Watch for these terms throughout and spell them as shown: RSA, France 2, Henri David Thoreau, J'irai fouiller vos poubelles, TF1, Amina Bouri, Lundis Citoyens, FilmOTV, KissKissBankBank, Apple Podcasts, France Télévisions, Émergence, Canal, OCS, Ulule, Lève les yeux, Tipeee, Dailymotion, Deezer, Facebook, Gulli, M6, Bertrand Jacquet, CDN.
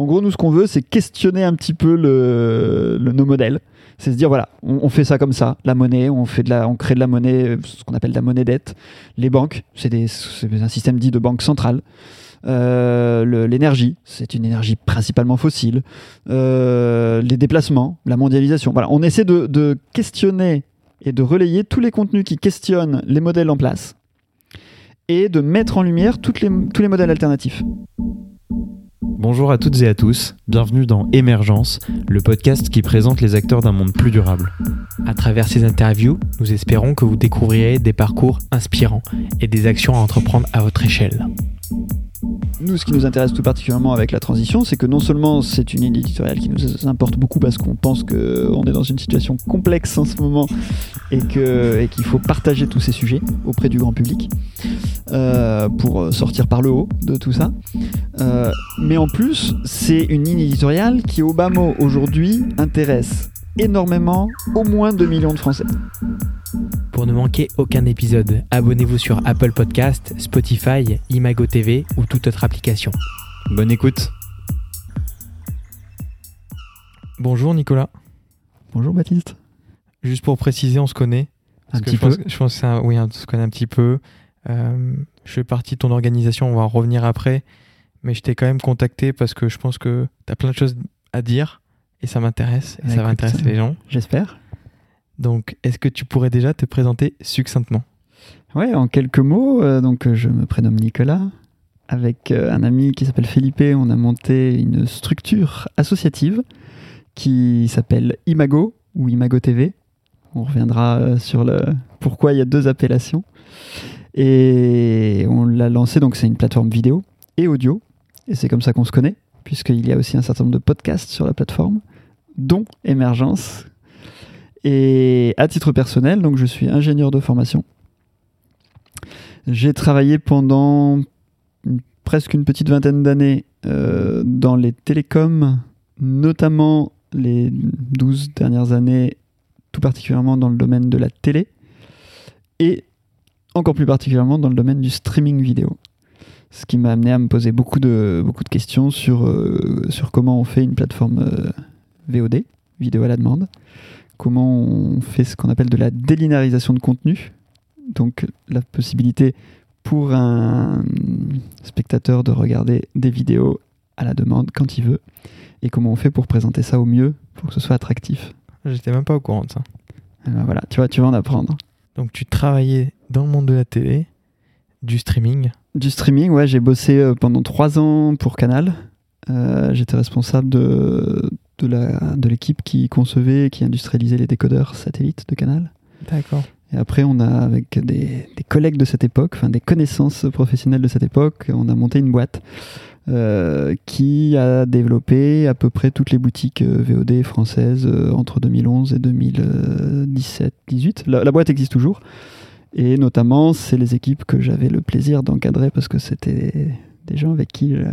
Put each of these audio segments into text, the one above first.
En gros, nous, ce qu'on veut, c'est questionner un petit peu nos modèles. C'est se dire, voilà, on fait ça comme ça, la monnaie, on crée de la monnaie, ce qu'on appelle de la monnaie dette. Les banques, c'est un système dit de banque centrale. L'énergie, c'est une énergie principalement fossile. Les déplacements, la mondialisation. Voilà, on essaie de questionner et de relayer tous les contenus qui questionnent les modèles en place et de mettre en lumière tous les modèles alternatifs. Bonjour à toutes et à tous, bienvenue dans Émergence, le podcast qui présente les acteurs d'un monde plus durable. À travers ces interviews, nous espérons que vous découvrirez des parcours inspirants et des actions à entreprendre à votre échelle. Nous, ce qui nous intéresse tout particulièrement avec la transition, c'est que non seulement c'est une ligne éditoriale qui nous importe beaucoup parce qu'on pense qu'on est dans une situation complexe en ce moment et qu'il faut partager tous ces sujets auprès du grand public pour sortir par le haut de tout ça. Mais en plus, c'est une ligne éditoriale qui, au bas mot, aujourd'hui, intéresse énormément au moins 2 millions de Français. Pour ne manquer aucun épisode, abonnez-vous sur Apple Podcasts, Spotify, Imago TV ou toute autre application. Bonne écoute. Bonjour Nicolas. Bonjour Baptiste. Juste pour préciser, on se connaît. On se connaît un petit peu. Je fais partie de ton organisation, on va en revenir après. Mais je t'ai quand même contacté parce que je pense que tu as plein de choses à dire. Et ça m'intéresse, et ça va intéresser les gens. J'espère. Donc, est-ce que tu pourrais déjà te présenter succinctement ? Ouais, en quelques mots. Donc, je me prénomme Nicolas. Avec un ami qui s'appelle Philippe, on a monté une structure associative qui s'appelle Imago ou Imago TV. On reviendra sur pourquoi il y a 2 appellations. Et on l'a lancé, donc c'est une plateforme vidéo et audio. Et c'est comme ça qu'on se connaît, puisqu'il y a aussi un certain nombre de podcasts sur la plateforme, dont Émergence. Et à titre personnel, donc je suis ingénieur de formation. J'ai travaillé pendant presque une petite vingtaine d'années dans les télécoms, notamment les 12 dernières années, tout particulièrement dans le domaine de la télé, et encore plus particulièrement dans le domaine du streaming vidéo. Ce qui m'a amené à me poser beaucoup de questions sur comment on fait une plateforme VOD, vidéo à la demande, comment on fait ce qu'on appelle de la délinéarisation de contenu, donc la possibilité pour un spectateur de regarder des vidéos à la demande quand il veut, et comment on fait pour présenter ça au mieux, pour que ce soit attractif. J'étais même pas au courant de ça. Alors voilà, tu vas en apprendre. Donc tu travaillais dans le monde de la télé, du streaming. Du streaming, ouais, j'ai bossé pendant 3 ans pour Canal. J'étais responsable de l'équipe qui concevait et qui industrialisait les décodeurs satellites de Canal. D'accord. Et après, on a, avec des collègues de cette époque, enfin des connaissances professionnelles de cette époque, on a monté une boîte qui a développé à peu près toutes les boutiques VOD françaises entre 2011 et 2017-18. La boîte existe toujours. Et notamment, c'est les équipes que j'avais le plaisir d'encadrer parce que c'était des gens avec qui il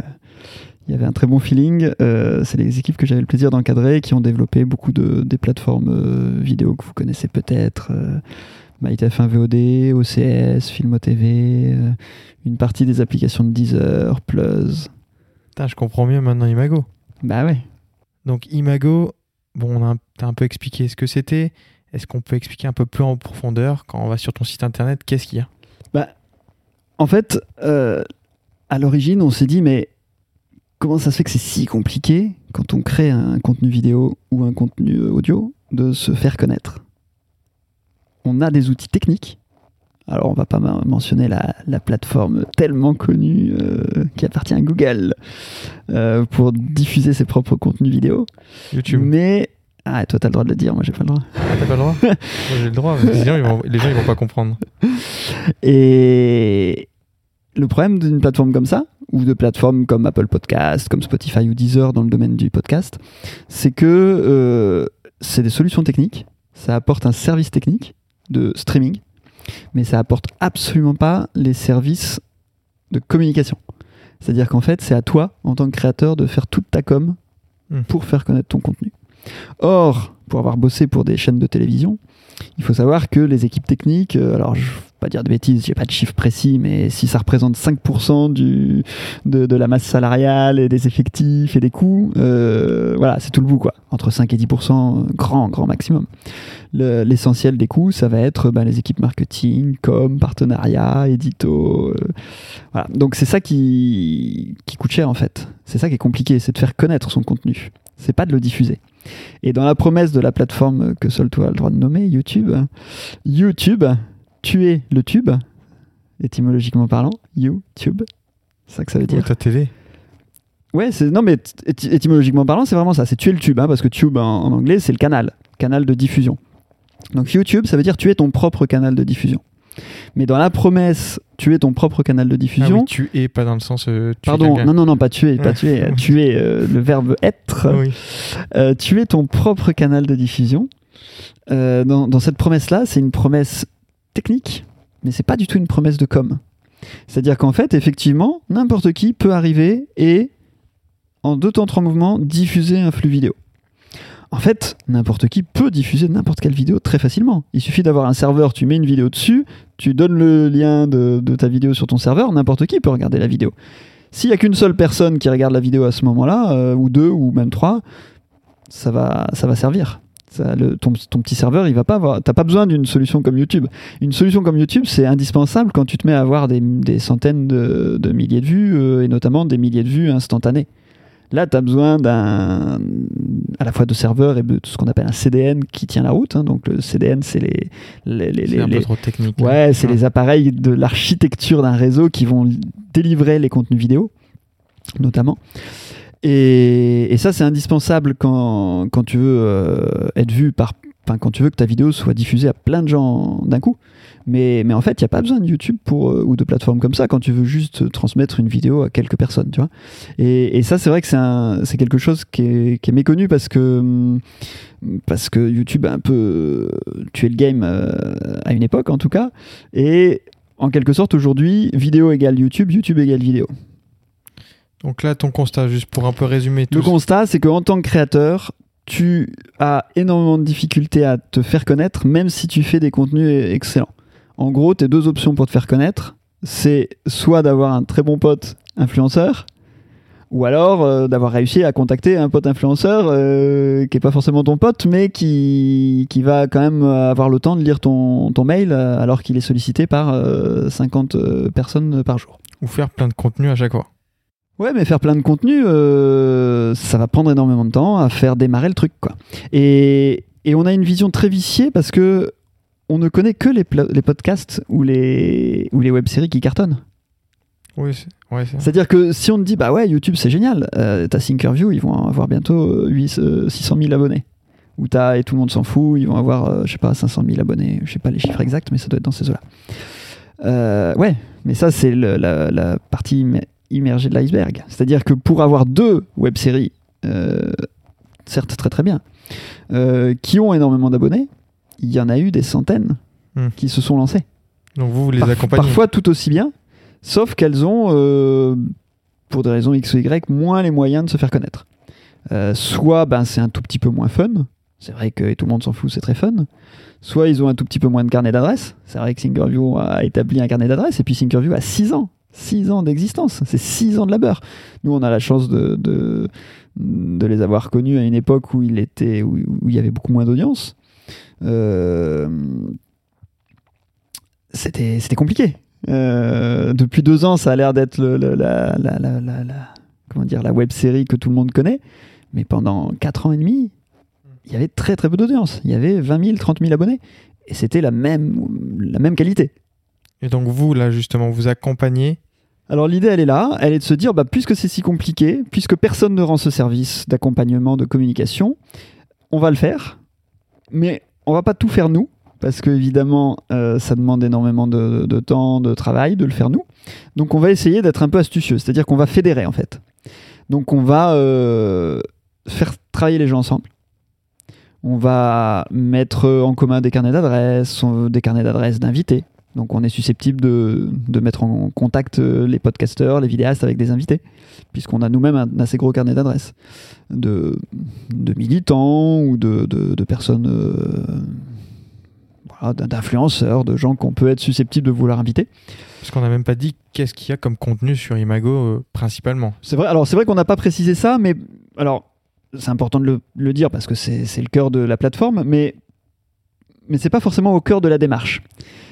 y avait un très bon feeling. C'est les équipes que j'avais le plaisir d'encadrer qui ont développé beaucoup des plateformes vidéo que vous connaissez peut-être. MyTF1 VOD, OCS, FilmOTV, une partie des applications de Deezer, Plus. Je comprends mieux maintenant Imago. Bah ouais. Donc Imago, bon, t'as un peu expliqué ce que c'était. Est-ce qu'on peut expliquer un peu plus en profondeur, quand on va sur ton site internet, qu'est-ce qu'il y a ? En fait, à l'origine, on s'est dit, mais comment ça se fait que c'est si compliqué, quand on crée un contenu vidéo ou un contenu audio, de se faire connaître ? On a des outils techniques. Alors, on ne va pas mentionner la plateforme tellement connue qui appartient à Google pour diffuser ses propres contenus vidéo. YouTube. Mais... Ah, toi, t'as le droit de le dire, moi, j'ai pas le droit. Ah, t'as pas le droit ? Moi, j'ai le droit, parce que sinon, les gens, ils vont pas comprendre. Et le problème d'une plateforme comme ça, ou de plateformes comme Apple Podcasts, comme Spotify ou Deezer dans le domaine du podcast, c'est que c'est des solutions techniques, ça apporte un service technique de streaming, mais ça apporte absolument pas les services de communication. C'est-à-dire qu'en fait, c'est à toi, en tant que créateur, de faire toute ta com pour faire connaître ton contenu. Or, pour avoir bossé pour des chaînes de télévision, Il faut savoir que les équipes techniques, alors je ne vais pas dire de bêtises, je n'ai pas de chiffre précis, mais si ça représente 5% de la masse salariale et des effectifs et des coûts, voilà, c'est tout le bout, quoi. Entre 5 et 10%, grand maximum. L'essentiel des coûts, ça va être les équipes marketing, com, partenariat, édito. Voilà. Donc c'est ça qui coûte cher en fait. C'est ça qui est compliqué, c'est de faire connaître son contenu. C'est pas de le diffuser. Et dans la promesse de la plateforme que seul toi a le droit de nommer, YouTube, tuer le tube, étymologiquement parlant, YouTube, c'est ça que ça veut dire. Ta télé. Ouais, étymologiquement parlant, c'est vraiment ça, c'est tuer le tube, parce que tube en anglais, c'est le canal de diffusion. Donc YouTube, ça veut dire tuer ton propre canal de diffusion. Mais dans la promesse, tuer ton propre canal de diffusion. Ah oui, tuer, pas dans le sens. Pardon, non, pas tuer. Tuer, le verbe être. Oui. Tuer ton propre canal de diffusion. Dans cette promesse-là, c'est une promesse technique, mais c'est pas du tout une promesse de com. C'est-à-dire qu'en fait, effectivement, n'importe qui peut arriver et, en 2 temps 3 mouvements, diffuser un flux vidéo. En fait, n'importe qui peut diffuser n'importe quelle vidéo très facilement. Il suffit d'avoir un serveur, tu mets une vidéo dessus, tu donnes le lien de ta vidéo sur ton serveur, n'importe qui peut regarder la vidéo. S'il n'y a qu'une seule personne qui regarde la vidéo à ce moment-là, ou 2, ou même 3, ça va servir. Ton petit serveur, il va pas avoir. T'as pas besoin d'une solution comme YouTube. Une solution comme YouTube, c'est indispensable quand tu te mets à avoir des centaines de milliers de vues, et notamment des milliers de vues instantanées. Là, tu as besoin à la fois de serveurs et de ce qu'on appelle un CDN qui tient la route. Donc, le CDN, c'est un peu trop technique. Ouais, c'est les appareils de l'architecture d'un réseau qui vont délivrer les contenus vidéo, notamment. Et ça, c'est indispensable quand tu veux être vu par... Enfin, quand tu veux que ta vidéo soit diffusée à plein de gens d'un coup. Mais en fait, il n'y a pas besoin de YouTube ou de plateformes comme ça quand tu veux juste transmettre une vidéo à quelques personnes, tu vois. Et ça, c'est vrai que c'est quelque chose qui est méconnu parce que YouTube a un peu tué le game à une époque, en tout cas. Et en quelque sorte, aujourd'hui, vidéo égale YouTube, YouTube égale vidéo. Donc là, ton constat, juste pour un peu résumer tout. Le constat, c'est qu'en tant que créateur, tu as énormément de difficultés à te faire connaître, même si tu fais des contenus excellents. En gros, tes 2 options pour te faire connaître, c'est soit d'avoir un très bon pote influenceur, ou alors d'avoir réussi à contacter un pote influenceur qui n'est pas forcément ton pote, mais qui va quand même avoir le temps de lire ton mail alors qu'il est sollicité par 50 personnes par jour. Ou faire plein de contenus à chaque fois. Ouais, mais faire plein de contenu, ça va prendre énormément de temps à faire démarrer le truc, quoi. Et on a une vision très viciée parce que on ne connaît que les podcasts ou les web-séries qui cartonnent. Oui, c'est vrai. C'est-à-dire que si on te dit, bah ouais, YouTube, c'est génial, t'as Thinkerview, ils vont avoir bientôt 600 000 abonnés. Ou t'as Et tout le monde s'en fout, ils vont avoir, 500 000 abonnés, je sais pas les chiffres exacts, mais ça doit être dans ces eaux-là. Ouais, mais ça, c'est la partie... immergé de l'iceberg. C'est-à-dire que pour avoir 2 web-séries, certes très très bien, qui ont énormément d'abonnés, il y en a eu des centaines qui se sont lancées. Donc vous les accompagnez. Parfois tout aussi bien, sauf qu'elles ont, pour des raisons X ou Y, moins les moyens de se faire connaître. Soit c'est un tout petit peu moins fun, c'est vrai que tout le monde s'en fout, c'est très fun. Soit ils ont un tout petit peu moins de carnet d'adresse, c'est vrai que Thinkerview a établi un carnet d'adresse, et puis Thinkerview a 6 ans. 6 ans d'existence, c'est 6 ans de labeur. Nous, on a la chance de les avoir connus à une époque où il y avait beaucoup moins d'audience. C'était compliqué. Depuis 2 ans, ça a l'air d'être la web-série que tout le monde connaît. Mais pendant 4 ans et demi, il y avait très très peu d'audience. Il y avait 20 000, 30 000 abonnés. Et c'était la même qualité. Et donc vous, là, justement, vous accompagnez ? Alors l'idée, elle est là. Elle est de se dire, puisque c'est si compliqué, puisque personne ne rend ce service d'accompagnement, de communication, on va le faire, mais on va pas tout faire nous, parce que évidemment, ça demande énormément de temps, de travail, de le faire nous. Donc on va essayer d'être un peu astucieux, c'est-à-dire qu'on va fédérer, en fait. Donc on va faire travailler les gens ensemble. On va mettre en commun des carnets d'adresses, des carnets d'adresses d'invités. Donc on est susceptible de mettre en contact les podcasteurs, les vidéastes avec des invités, puisqu'on a nous-mêmes un assez gros carnet d'adresses de militants ou de personnes voilà, d'influenceurs, de gens qu'on peut être susceptible de vouloir inviter. Parce qu'on n'a même pas dit qu'est-ce qu'il y a comme contenu sur Imago principalement. C'est vrai. Alors c'est vrai qu'on n'a pas précisé ça, mais alors c'est important de le dire parce que c'est le cœur de la plateforme, mais c'est pas forcément au cœur de la démarche.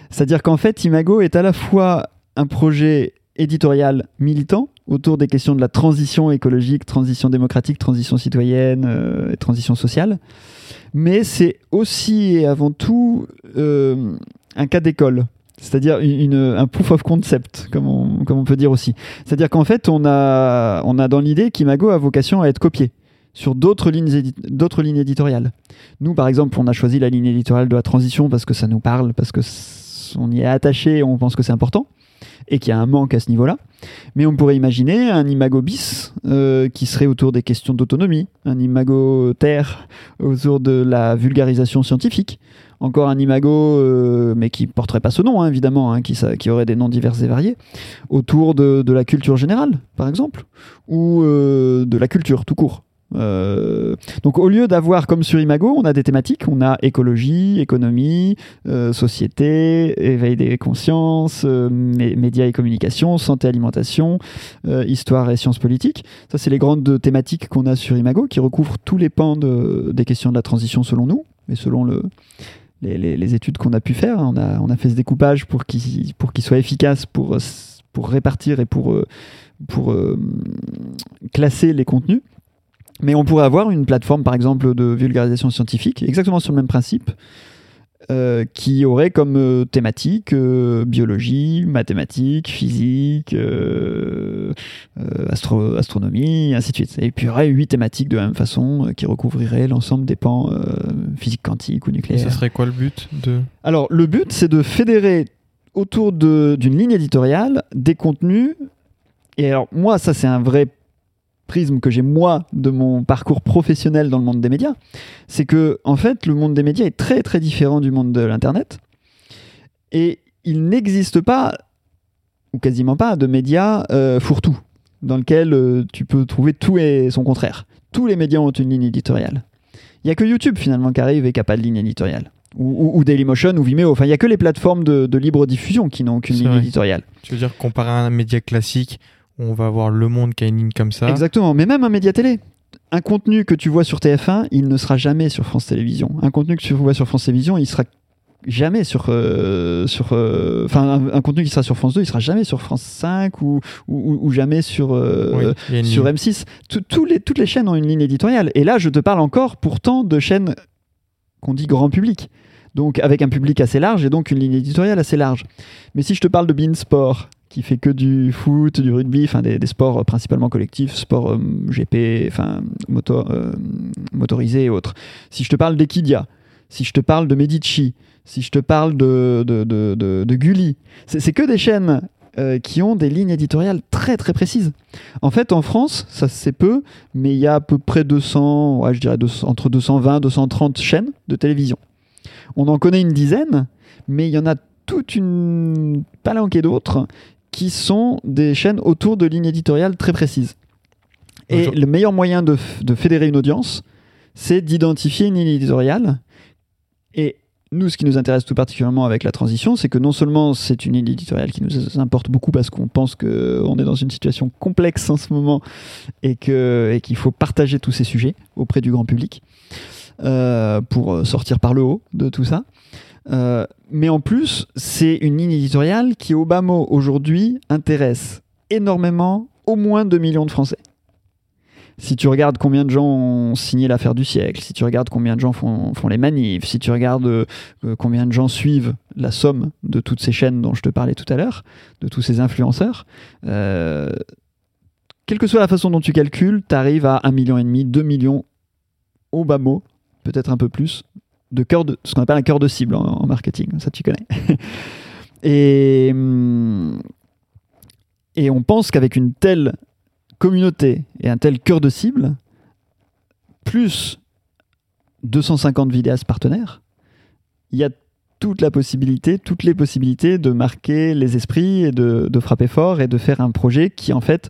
C'est-à-dire qu'en fait, Imago est à la fois un projet éditorial militant autour des questions de la transition écologique, transition démocratique, transition citoyenne et transition sociale. Mais c'est aussi et avant tout un cas d'école, c'est-à-dire un proof of concept, comme on peut dire aussi. C'est-à-dire qu'en fait, on a dans l'idée qu'Imago a vocation à être copié sur d'autres lignes éditoriales. Nous, par exemple, on a choisi la ligne éditoriale de la transition parce que ça nous parle, parce qu'on y est attaché, on pense que c'est important et qu'il y a un manque à ce niveau-là. Mais on pourrait imaginer un Imago bis qui serait autour des questions d'autonomie, un Imago terre autour de la vulgarisation scientifique, encore un Imago, mais qui ne porterait pas ce nom, hein, évidemment, hein, qui aurait des noms divers et variés, autour de la culture générale, par exemple, ou de la culture tout court. Donc au lieu d'avoir comme sur Imago, on a des thématiques, on a écologie, économie, société, éveil des consciences, médias et communication, santé, alimentation, histoire et sciences politiques. Ça c'est les grandes thématiques qu'on a sur Imago qui recouvrent tous les pans des questions de la transition selon nous et selon les études qu'on a pu faire. On a fait ce découpage pour qu'il soit efficace pour répartir et pour classer les contenus. Mais on pourrait avoir une plateforme, par exemple, de vulgarisation scientifique, exactement sur le même principe, qui aurait comme thématique biologie, mathématiques, physique, astronomie, ainsi de suite. Et puis il y aurait 8 thématiques de la même façon qui recouvriraient l'ensemble des pans physique quantique ou nucléaire. Et ce serait quoi le but de... Alors, le but, c'est de fédérer autour d'une ligne éditoriale des contenus. Et alors, moi, ça, c'est un vrai prisme que j'ai moi de mon parcours professionnel dans le monde des médias, c'est que en fait le monde des médias est très très différent du monde de l'internet et il n'existe pas ou quasiment pas de médias fourre-tout dans lequel tu peux trouver tout et son contraire. Tous les médias ont une ligne éditoriale. Il n'y a que YouTube finalement qui arrive et qui n'a pas de ligne éditoriale. Ou Dailymotion ou Vimeo, enfin il n'y a que les plateformes de libre diffusion qui n'ont aucune ligne éditoriale. Tu veux dire comparé à un média classique, on va avoir Le Monde qui a une ligne comme ça. Exactement, mais même un média télé. Un contenu que tu vois sur TF1, il ne sera jamais sur France Télévisions. Un contenu que tu vois sur France Télévisions, il sera jamais sur... un contenu qui sera sur France 2, il sera jamais sur France 5 ou jamais sur M6. Toutes les chaînes ont une ligne éditoriale. Et là, je te parle encore pourtant de chaînes qu'on dit grand public. Donc avec un public assez large et donc une ligne éditoriale assez large. Mais si je te parle de Bein Sport, qui fait que du foot, du rugby, enfin des sports principalement collectifs, sports GP, enfin motorisés et autres. Si je te parle d'Equidia, si je te parle de Medici, si je te parle de Gulli, c'est que des chaînes qui ont des lignes éditoriales très très précises. En fait, en France, ça c'est peu, mais il y a à peu près 200, ouais, je dirais entre 220 et 230 chaînes de télévision. On en connaît une dizaine, mais il y en a toute une palanquée d'autres qui sont des chaînes autour de lignes éditoriales très précises. Et bonjour. Le meilleur moyen de fédérer une audience, c'est d'identifier une ligne éditoriale. Et nous, ce qui nous intéresse tout particulièrement avec la transition, c'est que non seulement c'est une ligne éditoriale qui nous importe beaucoup parce qu'on pense qu'on est dans une situation complexe en ce moment et qu'il faut partager tous ces sujets auprès du grand public pour sortir par le haut de tout ça. Mais en plus, c'est une ligne éditoriale qui, au bas mot, aujourd'hui, intéresse énormément au moins 2 millions de Français. Si tu regardes combien de gens ont signé l'affaire du siècle, si tu regardes combien de gens font les manifs, si tu regardes combien de gens suivent la somme de toutes ces chaînes dont je te parlais tout à l'heure, de tous ces influenceurs, quelle que soit la façon dont tu calcules, tu arrives à 1,5 million, 2 millions au bas mot, peut-être un peu plus, de cœur de ce qu'on appelle un cœur de cible en marketing, ça tu connais. Et on pense qu'avec une telle communauté et un tel cœur de cible, plus 250 vidéastes partenaires, il y a toutes les possibilités de marquer les esprits et de frapper fort et de faire un projet qui en fait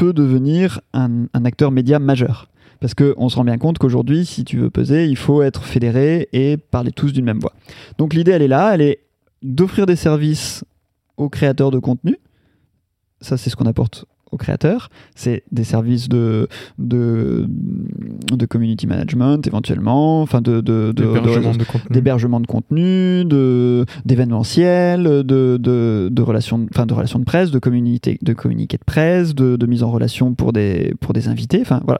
peut devenir un acteur média majeur. Parce qu'on se rend bien compte qu'aujourd'hui, si tu veux peser, il faut être fédéré et parler tous d'une même voix. Donc l'idée, elle est là, elle est d'offrir des services aux créateurs de contenu. Ça, c'est ce qu'on apporte aux créateurs. C'est des services de community management, éventuellement, enfin d'hébergement de contenu, d'événementiel, de relations de presse, de communiqué de presse, de mise en relation pour des invités, enfin voilà,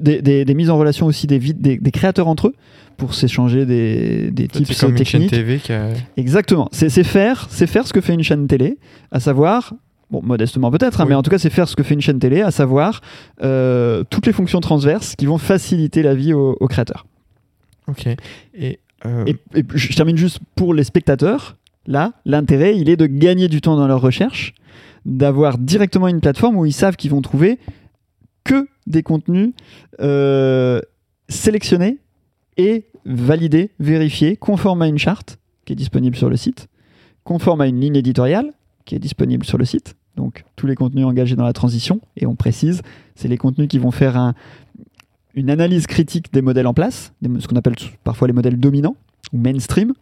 des mises en relation aussi des créateurs entre eux pour s'échanger des tips techniques. C'est comme une chaîne TV qui a... Exactement. C'est faire ce que fait une chaîne télé, à savoir... Bon, modestement peut-être, hein, oui. Mais en tout cas, c'est faire ce que fait une chaîne télé, à savoir toutes les fonctions transverses qui vont faciliter la vie aux créateurs. Ok. Et je termine juste pour les spectateurs. Là, l'intérêt, il est de gagner du temps dans leur recherche, d'avoir directement une plateforme où ils savent qu'ils vont trouver que des contenus sélectionnés et validés, vérifiés, conformes à une charte qui est disponible sur le site, conformes à une ligne éditoriale qui est disponible sur le site. Donc, tous les contenus engagés dans la transition, et on précise, c'est les contenus qui vont faire une analyse critique des modèles en place, ce qu'on appelle parfois les modèles dominants ou mainstream,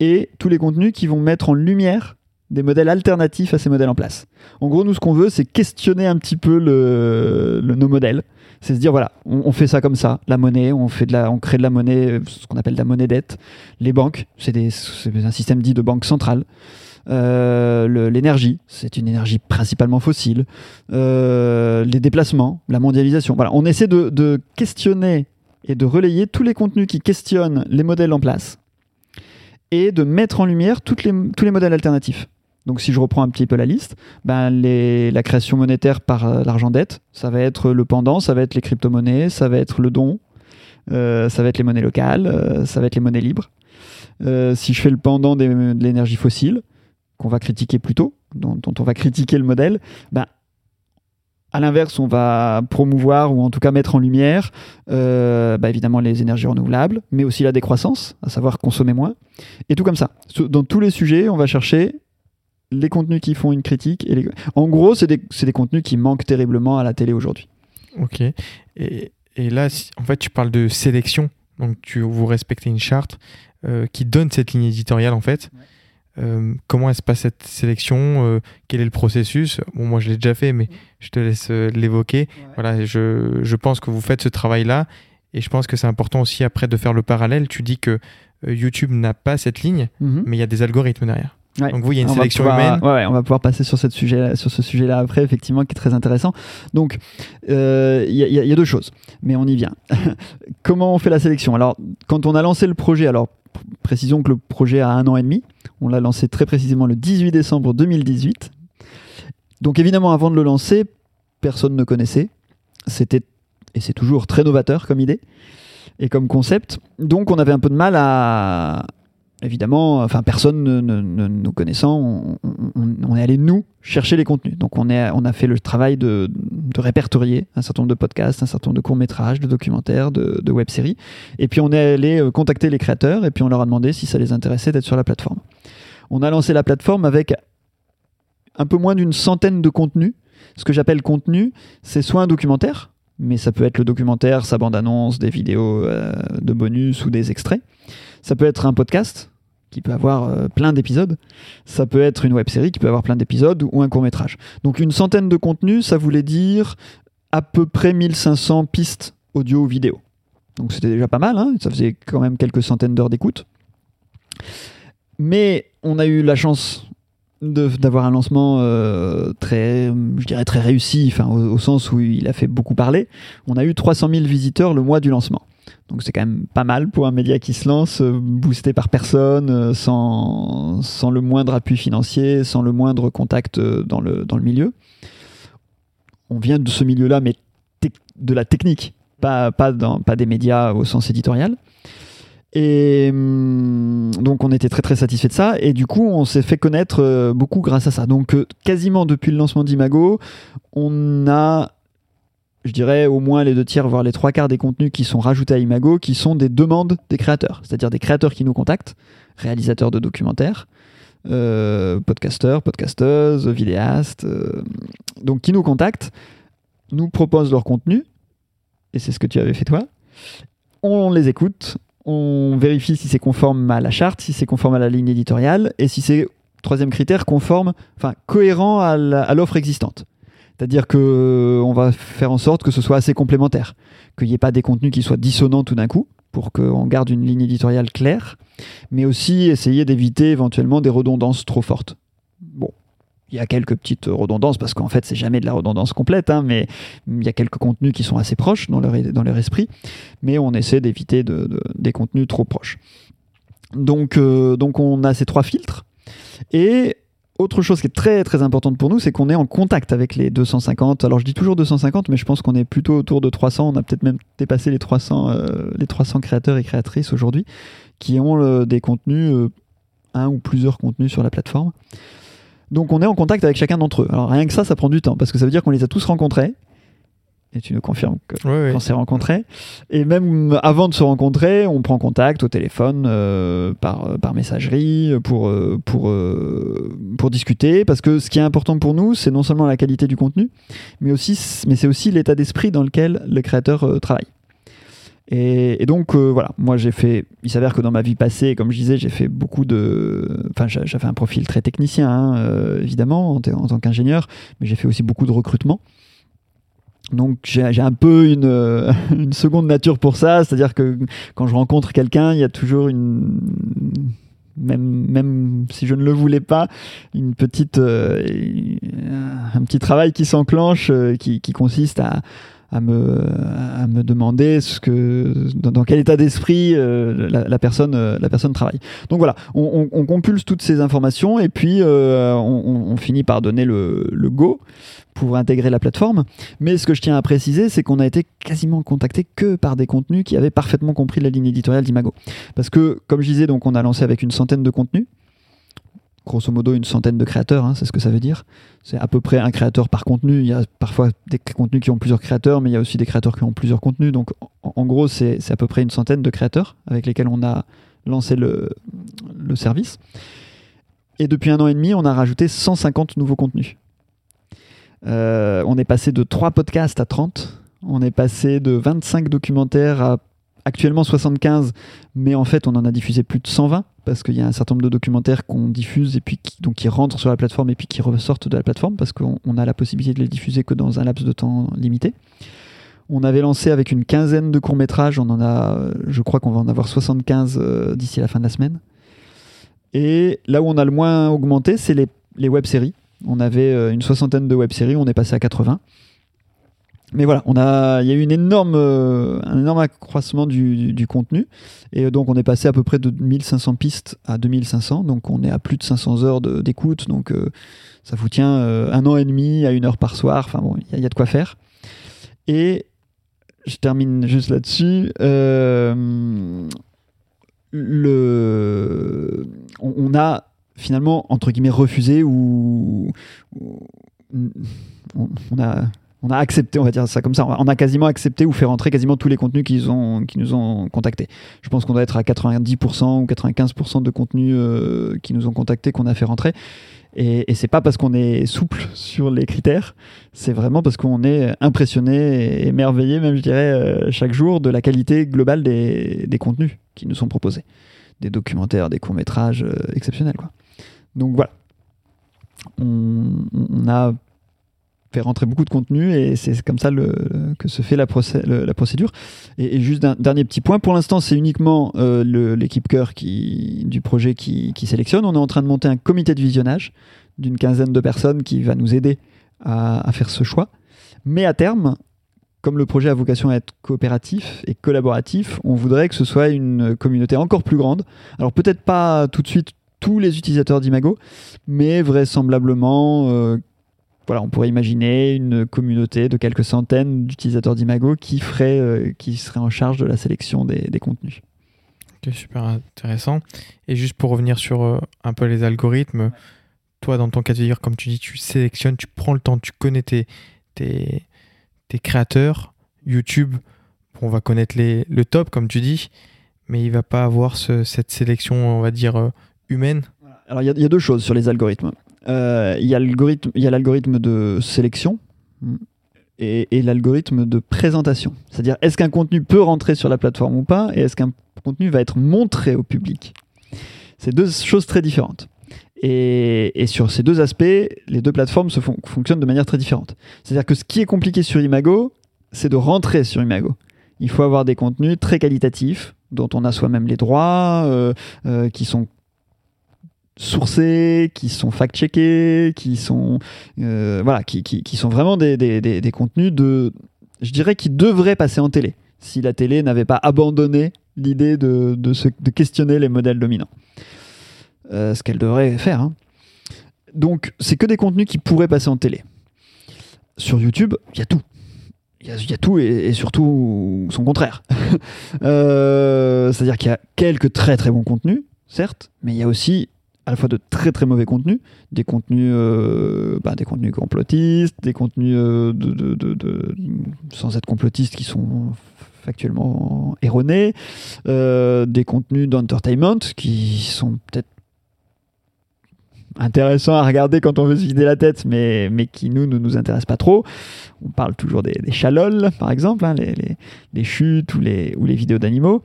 et tous les contenus qui vont mettre en lumière des modèles alternatifs à ces modèles en place. En gros, nous, ce qu'on veut, c'est questionner un petit peu nos modèles. C'est se dire, voilà, on fait ça comme ça, la monnaie, on crée de la monnaie, ce qu'on appelle de la monnaie dette. Les banques, c'est un système dit de banque centrale. L'énergie, c'est une énergie principalement fossile. Les déplacements, la mondialisation. Voilà, on essaie de questionner et de relayer tous les contenus qui questionnent les modèles en place et de mettre en lumière tous les modèles alternatifs. Donc si je reprends un petit peu la liste, la création monétaire par l'argent dette, ça va être le pendant, ça va être les crypto-monnaies, ça va être le don, ça va être les monnaies locales, ça va être les monnaies libres. Si je fais le pendant de l'énergie fossile, qu'on va critiquer plus tôt, dont on va critiquer le modèle, à l'inverse, on va promouvoir ou en tout cas mettre en lumière évidemment les énergies renouvelables, mais aussi la décroissance, à savoir consommer moins, et tout comme ça. Dans tous les sujets, on va chercher les contenus qui font une critique. En gros, c'est des contenus qui manquent terriblement à la télé aujourd'hui. Ok. Et là, en fait, tu parles de sélection. Donc, vous respectez une charte qui donne cette ligne éditoriale, en fait. Ouais. Comment se passe cette sélection, quel est le processus? Bon, moi je l'ai déjà fait, mais je te laisse l'évoquer. Ouais. Voilà, je pense que vous faites ce travail-là et je pense que c'est important aussi après de faire le parallèle. Tu dis que YouTube n'a pas cette ligne, mais il y a des algorithmes derrière. Ouais. Donc vous, il y a une sélection humaine. Ouais, on va pouvoir passer sur ce sujet-là après, effectivement, qui est très intéressant. Donc, il y a deux choses, mais on y vient. Comment on fait la sélection? Alors, quand on a lancé le projet, précisons que le projet a 1 an et demi. On l'a lancé très précisément le 18 décembre 2018. Donc évidemment, avant de le lancer, personne ne connaissait. C'était, et c'est toujours, très novateur comme idée et comme concept. Donc on avait un peu de mal à... Évidemment, enfin personne ne nous connaissant, on est allé nous chercher les contenus. Donc on a fait le travail de répertorier un certain nombre de podcasts, un certain nombre de courts-métrages, de documentaires, de web-séries. Et puis on est allé contacter les créateurs et puis on leur a demandé si ça les intéressait d'être sur la plateforme. On a lancé la plateforme avec un peu moins d'100 de contenus. Ce que j'appelle contenu, c'est soit un documentaire, mais ça peut être le documentaire, sa bande-annonce, des vidéos de bonus ou des extraits. Ça peut être un podcast qui peut avoir plein d'épisodes. Ça peut être une web-série qui peut avoir plein d'épisodes ou un court-métrage. Donc 100 de contenus, ça voulait dire à peu près 1500 pistes audio ou vidéo. Donc c'était déjà pas mal, hein, ça faisait quand même quelques centaines d'heures d'écoute. Mais on a eu la chance... d'avoir un lancement très réussi, enfin, au sens où il a fait beaucoup parler. On a eu 300 000 visiteurs le mois du lancement. Donc c'est quand même pas mal pour un média qui se lance, boosté par personne, sans le moindre appui financier, sans le moindre contact dans le milieu. On vient de ce milieu-là, mais de la technique, pas des médias au sens éditorial. Et donc on était très très satisfait de ça et du coup on s'est fait connaître beaucoup grâce à ça. Donc quasiment depuis le lancement d'Imago, on a, je dirais, au moins les 2/3 voire les 3/4 des contenus qui sont rajoutés à Imago qui sont des demandes des créateurs, c'est-à-dire des créateurs qui nous contactent, réalisateurs de documentaires, podcasteurs, podcasteuses, vidéastes, donc qui nous contactent, nous proposent leur contenu, et c'est ce que tu avais fait toi. On les écoute, on vérifie si c'est conforme à la charte, si c'est conforme à la ligne éditoriale, et si c'est, troisième critère, conforme, enfin cohérent à l'offre existante. C'est-à-dire qu'on va faire en sorte que ce soit assez complémentaire, qu'il n'y ait pas des contenus qui soient dissonants tout d'un coup, pour qu'on garde une ligne éditoriale claire, mais aussi essayer d'éviter éventuellement des redondances trop fortes. Bon, il y a quelques petites redondances, parce qu'en fait, c'est jamais de la redondance complète, hein, mais il y a quelques contenus qui sont assez proches dans leur esprit, mais on essaie d'éviter des contenus trop proches. Donc on a ces trois filtres, et... Autre chose qui est très très importante pour nous, c'est qu'on est en contact avec les 250. Alors je dis toujours 250, mais je pense qu'on est plutôt autour de 300. On a peut-être même dépassé les 300 créateurs et créatrices aujourd'hui qui ont des contenus, un ou plusieurs contenus sur la plateforme. Donc on est en contact avec chacun d'entre eux. Alors rien que ça, ça prend du temps parce que ça veut dire qu'on les a tous rencontrés. Et tu nous confirmes que on s'est rencontrés. Et même avant de se rencontrer, on prend contact au téléphone, par messagerie, pour discuter. Parce que ce qui est important pour nous, c'est non seulement la qualité du contenu, mais c'est aussi l'état d'esprit dans lequel le créateur travaille. Et donc, voilà, moi j'ai fait... Il s'avère que dans ma vie passée, comme je disais, j'ai fait beaucoup de... Enfin, j'avais un profil très technicien, hein, évidemment, en tant qu'ingénieur, mais j'ai fait aussi beaucoup de recrutement. Donc j'ai un peu une seconde nature pour ça, c'est-à-dire que quand je rencontre quelqu'un, il y a toujours même si je ne le voulais pas, un petit travail qui s'enclenche, qui consiste à me demander dans quel état d'esprit la personne travaille. Donc voilà, on compulse toutes ces informations et puis on finit par donner le go pour intégrer la plateforme. Mais ce que je tiens à préciser, c'est qu'on a été quasiment contacté que par des contenus qui avaient parfaitement compris la ligne éditoriale d'Imago. Parce que, comme je disais, donc on a lancé avec 100 de contenus, grosso modo 100 de créateurs, hein, c'est ce que ça veut dire. C'est à peu près un créateur par contenu. Il y a parfois des contenus qui ont plusieurs créateurs, mais il y a aussi des créateurs qui ont plusieurs contenus. Donc en gros, c'est à peu près 100 de créateurs avec lesquels on a lancé le service. Et depuis 1 an et demi, on a rajouté 150 nouveaux contenus. On est passé de 3 podcasts à 30. On est passé de 25 documentaires à actuellement 75, mais en fait on en a diffusé plus de 120 parce qu'il y a un certain nombre de documentaires qu'on diffuse et puis qui rentrent sur la plateforme et puis qui ressortent de la plateforme parce qu'on a la possibilité de les diffuser que dans un laps de temps limité. On avait lancé avec 15 de courts-métrages, on en a, je crois qu'on va en avoir 75 d'ici la fin de la semaine. Et là où on a le moins augmenté, c'est les web-séries. On avait 60 de web-séries, on est passé à 80. Mais voilà, il y a eu un énorme accroissement du contenu. Et donc, on est passé à peu près de 1500 pistes à 2500. Donc, on est à plus de 500 heures d'écoute. Donc, ça vous tient 1 an et demi à 1 heure par soir. Enfin bon, il y a de quoi faire. Et je termine juste là-dessus. On a finalement, entre guillemets, refusé On a accepté, on va dire ça comme ça, on a quasiment accepté ou fait rentrer quasiment tous les contenus qui nous ont contactés. Je pense qu'on doit être à 90% ou 95% de contenus qui nous ont contactés qu'on a fait rentrer. Et c'est pas parce qu'on est souple sur les critères, c'est vraiment parce qu'on est impressionné et émerveillé, même je dirais, chaque jour de la qualité globale des contenus qui nous sont proposés. Des documentaires, des courts-métrages exceptionnels, quoi. Donc voilà, on a fait rentrer beaucoup de contenu et c'est comme ça que se fait la procédure. Et juste un dernier petit point, pour l'instant c'est uniquement l'équipe cœur du projet qui sélectionne. On est en train de monter un comité de visionnage d'une 15 de personnes qui va nous aider à faire ce choix. Mais à terme, comme le projet a vocation à être coopératif et collaboratif, on voudrait que ce soit une communauté encore plus grande. Alors peut-être pas tout de suite tous les utilisateurs d'Imago, mais vraisemblablement... Voilà, on pourrait imaginer une communauté de quelques centaines d'utilisateurs d'Imago qui serait en charge de la sélection des contenus. Ok, super intéressant. Et juste pour revenir sur un peu les algorithmes, ouais. Toi, dans ton cas de figure, comme tu dis, tu sélectionnes, tu prends le temps, tu connais tes créateurs. YouTube, bon, on va connaître le top, comme tu dis, mais il ne va pas avoir cette sélection, on va dire, humaine. Voilà. Alors, il y a deux choses sur les algorithmes. Il y a l'algorithme de sélection et l'algorithme de présentation. C'est-à-dire, est-ce qu'un contenu peut rentrer sur la plateforme ou pas, et est-ce qu'un contenu va être montré au public? C'est deux choses très différentes. Et sur ces deux aspects, les deux plateformes fonctionnent de manière très différente. C'est-à-dire que ce qui est compliqué sur Imago, c'est de rentrer sur Imago. Il faut avoir des contenus très qualitatifs, dont on a soi-même les droits, qui sont sourcés, qui sont fact-checkés, qui sont vraiment des contenus de, je dirais, qui devraient passer en télé, si la télé n'avait pas abandonné l'idée de questionner les modèles dominants. Ce qu'elle devrait faire. Hein. Donc, c'est que des contenus qui pourraient passer en télé. Sur YouTube, il y a tout. Il y a tout et surtout son contraire. C'est-à-dire qu'il y a quelques très très bons contenus, certes, mais il y a aussi à la fois de très très mauvais contenus, des contenus complotistes, des contenus sans être complotistes qui sont factuellement erronés, des contenus d'entertainment qui sont peut-être intéressant à regarder quand on veut se vider la tête, mais qui nous ne nous intéresse pas trop. On parle toujours des chalolles, par exemple, hein, les chutes ou les vidéos d'animaux.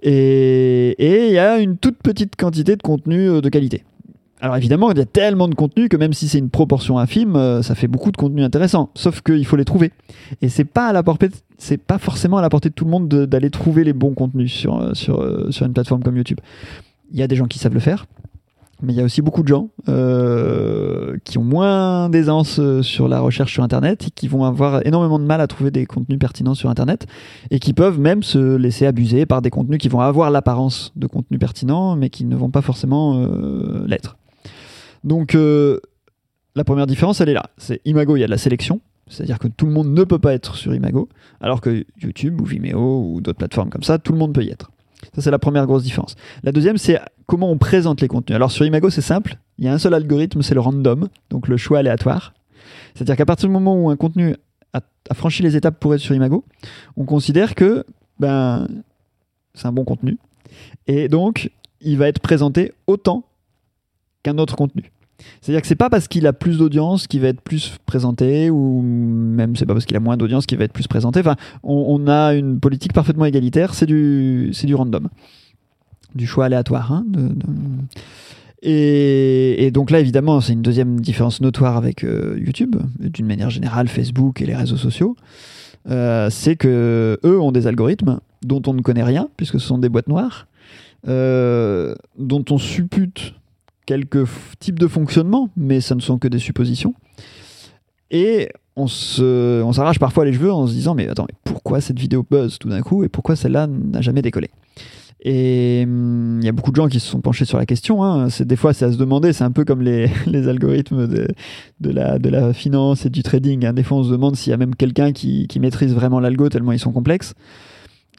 Et il y a une toute petite quantité de contenu de qualité. Alors évidemment, il y a tellement de contenu que même si c'est une proportion infime, ça fait beaucoup de contenu intéressant. Sauf qu'il faut les trouver. Et c'est pas forcément à la portée de tout le monde d'aller trouver les bons contenus sur une plateforme comme YouTube. Il y a des gens qui savent le faire. Mais il y a aussi beaucoup de gens qui ont moins d'aisance sur la recherche sur Internet et qui vont avoir énormément de mal à trouver des contenus pertinents sur Internet et qui peuvent même se laisser abuser par des contenus qui vont avoir l'apparence de contenus pertinents mais qui ne vont pas forcément l'être. Donc la première différence, elle est là. C'est Imago, il y a de la sélection, c'est-à-dire que tout le monde ne peut pas être sur Imago, alors que YouTube ou Vimeo ou d'autres plateformes comme ça, tout le monde peut y être. Ça, c'est la première grosse différence. La deuxième, c'est comment on présente les contenus. Alors, sur Imago, c'est simple. Il y a un seul algorithme, c'est le random, donc le choix aléatoire. C'est-à-dire qu'à partir du moment où un contenu a franchi les étapes pour être sur Imago, on considère que c'est un bon contenu. Et donc, il va être présenté autant qu'un autre contenu. C'est-à-dire que c'est pas parce qu'il a plus d'audience qu'il va être plus présenté, ou même c'est pas parce qu'il a moins d'audience qu'il va être plus présenté. Enfin, on a une politique parfaitement égalitaire, c'est du random, du choix aléatoire. Hein, Et donc là, évidemment, c'est une deuxième différence notoire avec YouTube, d'une manière générale, Facebook et les réseaux sociaux. C'est que eux ont des algorithmes dont on ne connaît rien, puisque ce sont des boîtes noires, dont on suppute quelques types de fonctionnement, mais ça ne sont que des suppositions. Et on s'arrache parfois les cheveux en se disant « Mais attends, mais pourquoi cette vidéo buzz tout d'un coup et pourquoi celle-là n'a jamais décollé ?» Et il y a beaucoup de gens qui se sont penchés sur la question. Hein. Des fois, c'est à se demander. C'est un peu comme les algorithmes de la finance et du trading. Hein. Des fois, on se demande s'il y a même quelqu'un qui maîtrise vraiment l'algo tellement ils sont complexes.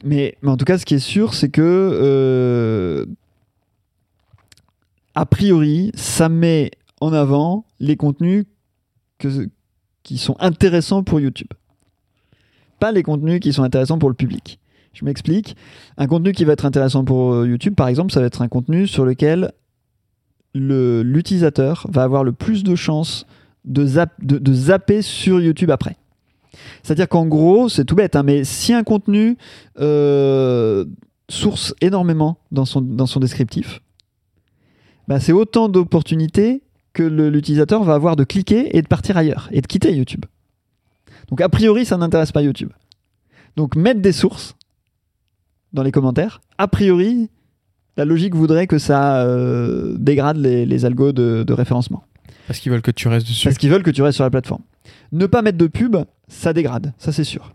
Mais en tout cas, ce qui est sûr, c'est que... a priori, ça met en avant les contenus qui sont intéressants pour YouTube. Pas les contenus qui sont intéressants pour le public. Je m'explique. Un contenu qui va être intéressant pour YouTube, par exemple, ça va être un contenu sur lequel l'utilisateur va avoir le plus de chances de zapper sur YouTube après. C'est-à-dire qu'en gros, c'est tout bête, hein, mais si un contenu source énormément dans son descriptif, c'est autant d'opportunités que l'utilisateur va avoir de cliquer et de partir ailleurs et de quitter YouTube. Donc a priori, ça n'intéresse pas YouTube. Donc mettre des sources dans les commentaires, a priori, la logique voudrait que ça dégrade les algos de référencement. Parce qu'ils veulent que tu restes dessus. Parce qu'ils veulent que tu restes sur la plateforme. Ne pas mettre de pub, ça dégrade, ça c'est sûr.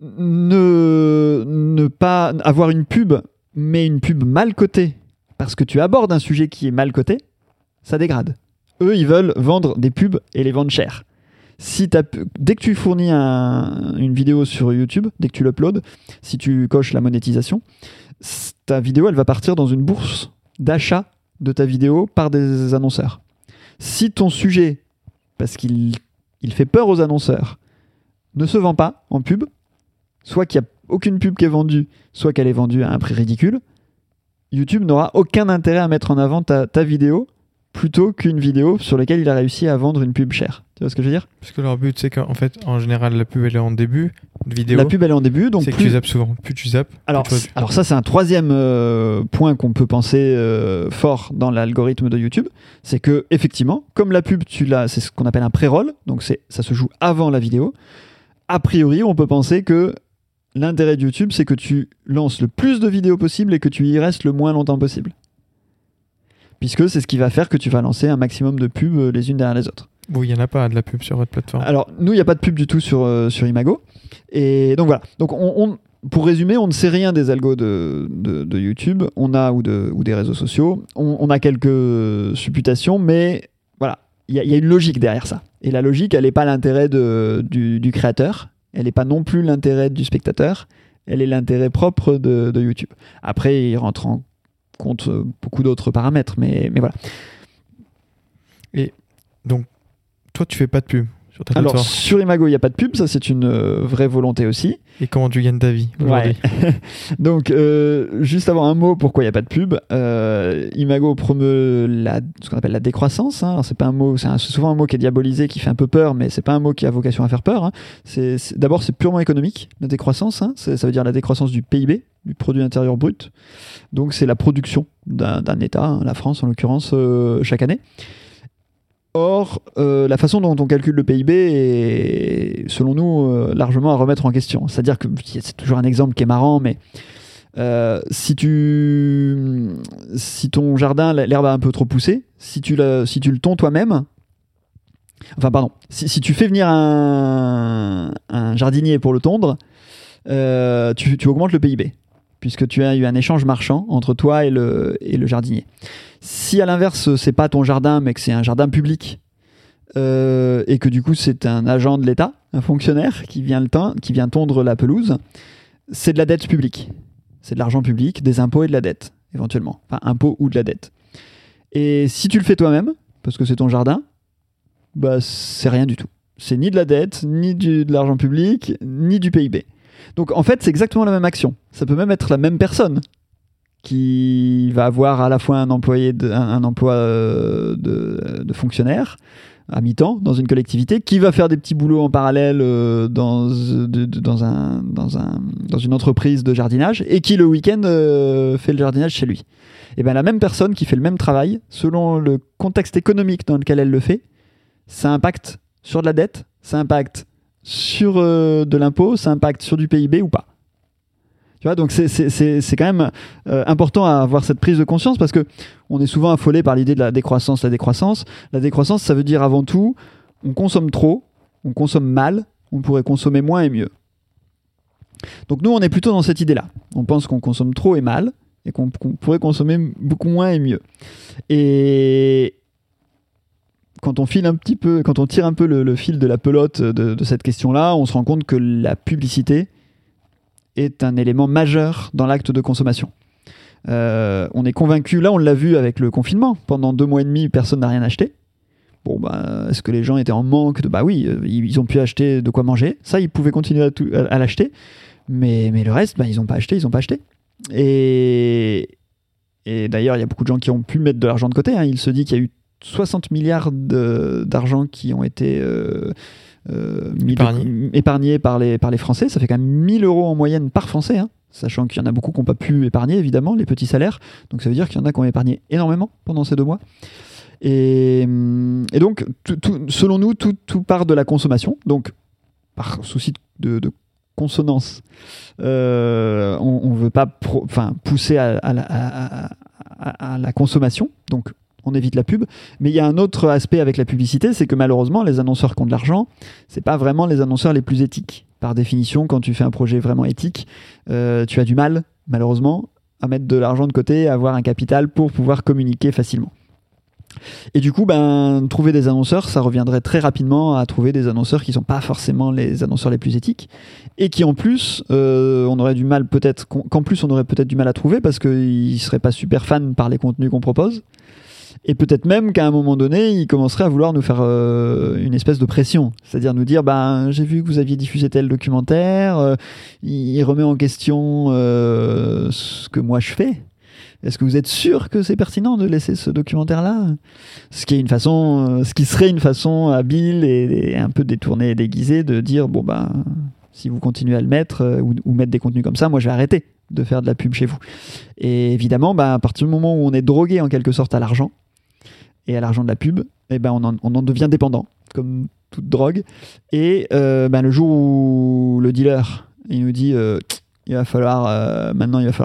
Ne pas avoir une pub, mais une pub mal cotée, parce que tu abordes un sujet qui est mal coté, ça dégrade. Eux, ils veulent vendre des pubs et les vendre cher. Dès que tu fournis une vidéo sur YouTube, dès que tu l'uploades, si tu coches la monétisation, ta vidéo, elle va partir dans une bourse d'achat de ta vidéo par des annonceurs. Si ton sujet, parce qu'il fait peur aux annonceurs, ne se vend pas en pub, soit qu'il n'y a aucune pub qui est vendue, soit qu'elle est vendue à un prix ridicule, YouTube n'aura aucun intérêt à mettre en avant ta vidéo plutôt qu'une vidéo sur laquelle il a réussi à vendre une pub chère. Tu vois ce que je veux dire ? Parce que leur but, c'est qu'en fait, en général, la pub, elle est en début de vidéo. La pub, elle est en début, donc c'est plus... que tu zappes souvent. Plus tu zappes... Alors ça, c'est un troisième point qu'on peut penser fort dans l'algorithme de YouTube. C'est que, effectivement, comme la pub, c'est ce qu'on appelle un pré-roll, donc ça se joue avant la vidéo. A priori, on peut penser que l'intérêt de YouTube, c'est que tu lances le plus de vidéos possible et que tu y restes le moins longtemps possible. Puisque c'est ce qui va faire que tu vas lancer un maximum de pubs les unes derrière les autres. Bon, il n'y en a pas de la pub sur votre plateforme. Alors, nous, il n'y a pas de pub du tout sur Imago. Et donc voilà. Donc, pour résumer, on ne sait rien des algos de YouTube, ou des réseaux sociaux. On a quelques supputations, mais voilà, il y a une logique derrière ça. Et la logique, elle n'est pas l'intérêt du créateur, elle n'est pas non plus l'intérêt du spectateur, elle est l'intérêt propre de YouTube. Après, il rentre en compte beaucoup d'autres paramètres, mais voilà. Et donc, toi, tu fais pas de pub sur ta plateforme. Alors, sur Imago, il n'y a pas de pub, ça c'est une vraie volonté aussi. Et comment tu gagnes ta vie aujourd'hui ? Ouais. Donc, juste avant un mot, pourquoi il n'y a pas de pub ? Imago promeut ce qu'on appelle la décroissance. Hein. Alors, c'est pas un mot, c'est souvent un mot qui est diabolisé, qui fait un peu peur, mais c'est pas un mot qui a vocation à faire peur. Hein. D'abord, c'est purement économique, la décroissance. Hein. Ça veut dire la décroissance du PIB, du produit intérieur brut. Donc, c'est la production d'un État, hein, la France en l'occurrence, chaque année. Or, la façon dont on calcule le PIB est, selon nous, largement à remettre en question. C'est-à-dire que c'est toujours un exemple qui est marrant, mais si ton jardin, l'herbe a un peu trop poussé, si tu le tonds toi-même, enfin pardon, si tu fais venir un jardinier pour le tondre, tu augmentes le PIB, puisque tu as eu un échange marchand entre toi et le jardinier. Si à l'inverse, c'est pas ton jardin, mais que c'est un jardin public, et que du coup c'est un agent de l'État, un fonctionnaire qui vient tondre la pelouse, c'est de la dette publique. C'est de l'argent public, des impôts et de la dette, éventuellement. Enfin, impôts ou de la dette. Et si tu le fais toi-même, parce que c'est ton jardin, bah c'est rien du tout. C'est ni de la dette, ni de l'argent public, ni du PIB. Donc en fait, c'est exactement la même action. Ça peut même être la même personne qui va avoir à la fois un emploi de fonctionnaire à mi-temps dans une collectivité, qui va faire des petits boulots en parallèle dans une entreprise de jardinage et qui le week-end fait le jardinage chez lui. Et bien la même personne qui fait le même travail, selon le contexte économique dans lequel elle le fait, ça impacte sur de la dette, ça impacte sur de l'impôt, ça impacte sur du PIB ou pas. Tu vois, donc c'est quand même important à avoir cette prise de conscience, parce que on est souvent affolé par l'idée de la décroissance. La décroissance, ça veut dire avant tout, on consomme trop, on consomme mal, on pourrait consommer moins et mieux. Donc nous, on est plutôt dans cette idée-là. On pense qu'on consomme trop et mal, et qu'on pourrait consommer beaucoup moins et mieux. Et quand on file un petit peu, quand on tire un peu le fil de la pelote de cette question-là, on se rend compte que la publicité est un élément majeur dans l'acte de consommation. On est convaincu, là on l'a vu avec le confinement, pendant 2 mois et demi, personne n'a rien acheté. Bon, bah, est-ce que les gens étaient en manque de... Bah oui, ils ont pu acheter de quoi manger, ça ils pouvaient continuer à l'acheter, mais le reste, bah, ils n'ont pas acheté. Et d'ailleurs, il y a beaucoup de gens qui ont pu mettre de l'argent de côté, hein. Il se dit qu'il y a eu 60 milliards d'argent qui ont été épargnés par les Français. Ça fait quand même 1 000 euros en moyenne par Français, hein, sachant qu'il y en a beaucoup qui n'ont pas pu épargner, évidemment, les petits salaires. Donc ça veut dire qu'il y en a qui ont épargné énormément pendant ces 2 mois. Et donc, selon nous, tout part de la consommation. Donc, par souci de consonance, on ne veut pas pousser à la consommation. Donc, on évite la pub, mais il y a un autre aspect avec la publicité, c'est que malheureusement, les annonceurs qui ont de l'argent, c'est pas vraiment les annonceurs les plus éthiques. Par définition, quand tu fais un projet vraiment éthique, tu as du mal, malheureusement, à mettre de l'argent de côté, à avoir un capital pour pouvoir communiquer facilement. Et du coup, ben, trouver des annonceurs, ça reviendrait très rapidement à trouver des annonceurs qui ne sont pas forcément les annonceurs les plus éthiques, et qui en plus, on aurait peut-être du mal à trouver, parce qu'ils ne seraient pas super fans par les contenus qu'on propose. Et peut-être même qu'à un moment donné, ils commenceraient à vouloir nous faire une espèce de pression. C'est-à-dire nous dire, ben, j'ai vu que vous aviez diffusé tel documentaire, il remet en question ce que moi je fais. Est-ce que vous êtes sûr que c'est pertinent de laisser ce documentaire-là ? Ce qui serait une façon habile et un peu détournée et déguisée de dire bon ben si vous continuez à le mettre ou mettre des contenus comme ça, moi je vais arrêter de faire de la pub chez vous. Et évidemment, ben, à partir du moment où on est drogué en quelque sorte à l'argent et à l'argent de la pub, eh ben on en devient dépendant, comme toute drogue. Et ben, le jour où le dealer il nous dit il va falloir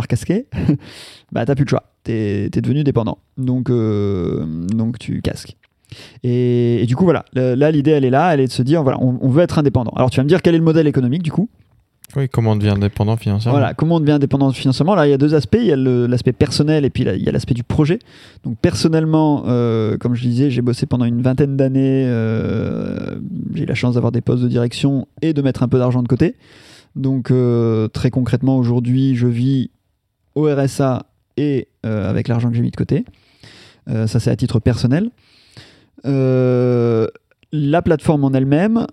casquer, bah t'as plus le choix, t'es devenu dépendant, donc tu casques. Et du coup voilà, là l'idée elle est de se dire voilà, on veut être indépendant. Alors tu vas me dire quel est le modèle économique du coup ? Oui, comment on devient indépendant financièrement ? Voilà, comment on devient indépendant financièrement ? Là, il y a deux aspects. Il y a l'aspect personnel et puis il y a l'aspect du projet. Donc, personnellement, comme je disais, j'ai bossé pendant une 20aine d'années. J'ai eu la chance d'avoir des postes de direction et de mettre un peu d'argent de côté. Donc, très concrètement, aujourd'hui, je vis au RSA et avec l'argent que j'ai mis de côté. Ça, c'est à titre personnel. La plateforme en elle-même...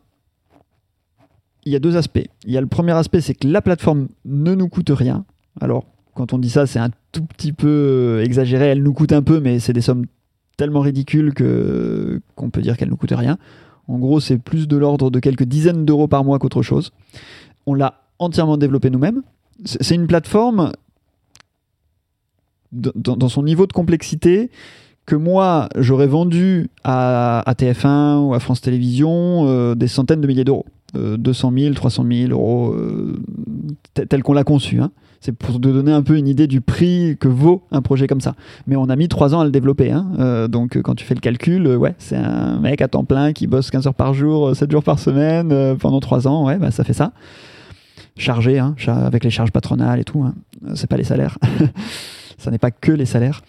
Il y a deux aspects. Il y a le premier aspect, c'est que la plateforme ne nous coûte rien. Alors, quand on dit ça, c'est un tout petit peu exagéré. Elle nous coûte un peu, mais c'est des sommes tellement ridicules qu'on peut dire qu'elle ne nous coûte rien. En gros, c'est plus de l'ordre de quelques dizaines d'euros par mois qu'autre chose. On l'a entièrement développée nous-mêmes. C'est une plateforme, dans son niveau de complexité, que moi, j'aurais vendu à TF1 ou à France Télévisions des centaines de milliers d'euros. 200 000, 300 000 euros tel qu'on l'a conçu hein. C'est pour te donner un peu une idée du prix que vaut un projet comme ça, mais on a mis 3 ans à le développer hein. Donc quand tu fais le calcul, ouais, c'est un mec à temps plein qui bosse 15 heures par jour, 7 jours par semaine pendant 3 ans, ouais, bah, ça fait ça chargé hein, avec les charges patronales et tout hein. C'est pas les salaires ça n'est pas que les salaires.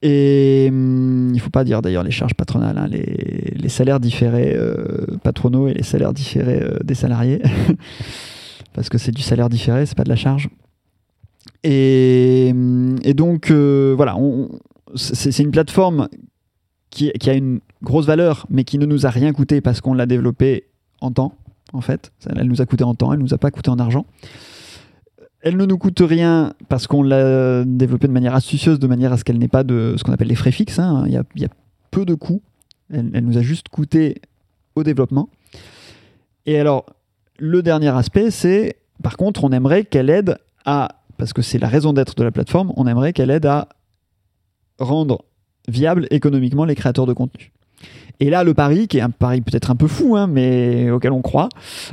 Et il faut pas dire d'ailleurs les charges patronales, hein, les salaires différés patronaux et les salaires différés des salariés, parce que c'est du salaire différé, c'est pas de la charge. Et donc voilà, c'est une plateforme qui a une grosse valeur, mais qui ne nous a rien coûté parce qu'on l'a développée en temps. En fait, elle nous a coûté en temps, elle nous a pas coûté en argent. Elle ne nous coûte rien parce qu'on l'a développée de manière astucieuse, de manière à ce qu'elle n'ait pas de ce qu'on appelle les frais fixes. Hein. Il y a peu de coûts. Elle nous a juste coûté au développement. Et alors, le dernier aspect, c'est, par contre, on aimerait qu'elle aide à, parce que c'est la raison d'être de la plateforme, on aimerait qu'elle aide à rendre viable économiquement les créateurs de contenu. Et là, le pari, qui est un pari peut-être un peu fou, hein, mais auquel on croit,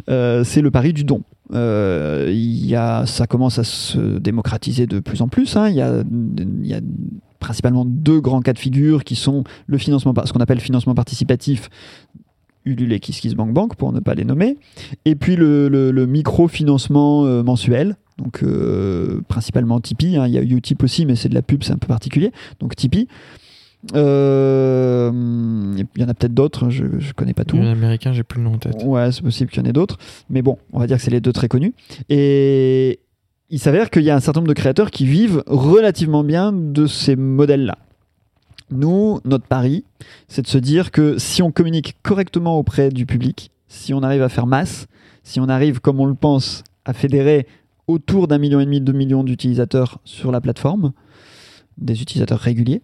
c'est le pari du don. Ça commence à se démocratiser de plus en plus hein. Il y a principalement deux grands cas de figure qui sont le financement, ce qu'on appelle financement participatif, Ulule et KissKissBankBank pour ne pas les nommer, et puis le micro-financement mensuel, donc principalement Tipeee hein. Il y a Utip aussi, mais c'est de la pub, c'est un peu particulier, donc Tipeee. Il y en a peut-être d'autres, je connais pas tout. L'américain, j'ai plus le nom en tête. Ouais, c'est possible qu'il y en ait d'autres, mais bon, on va dire que c'est les deux très connus. Et il s'avère qu'il y a un certain nombre de créateurs qui vivent relativement bien de ces modèles-là. Nous, notre pari, c'est de se dire que si on communique correctement auprès du public, si on arrive à faire masse, si on arrive, comme on le pense, à fédérer autour d'1,5 million, 2 millions d'utilisateurs sur la plateforme, des utilisateurs réguliers,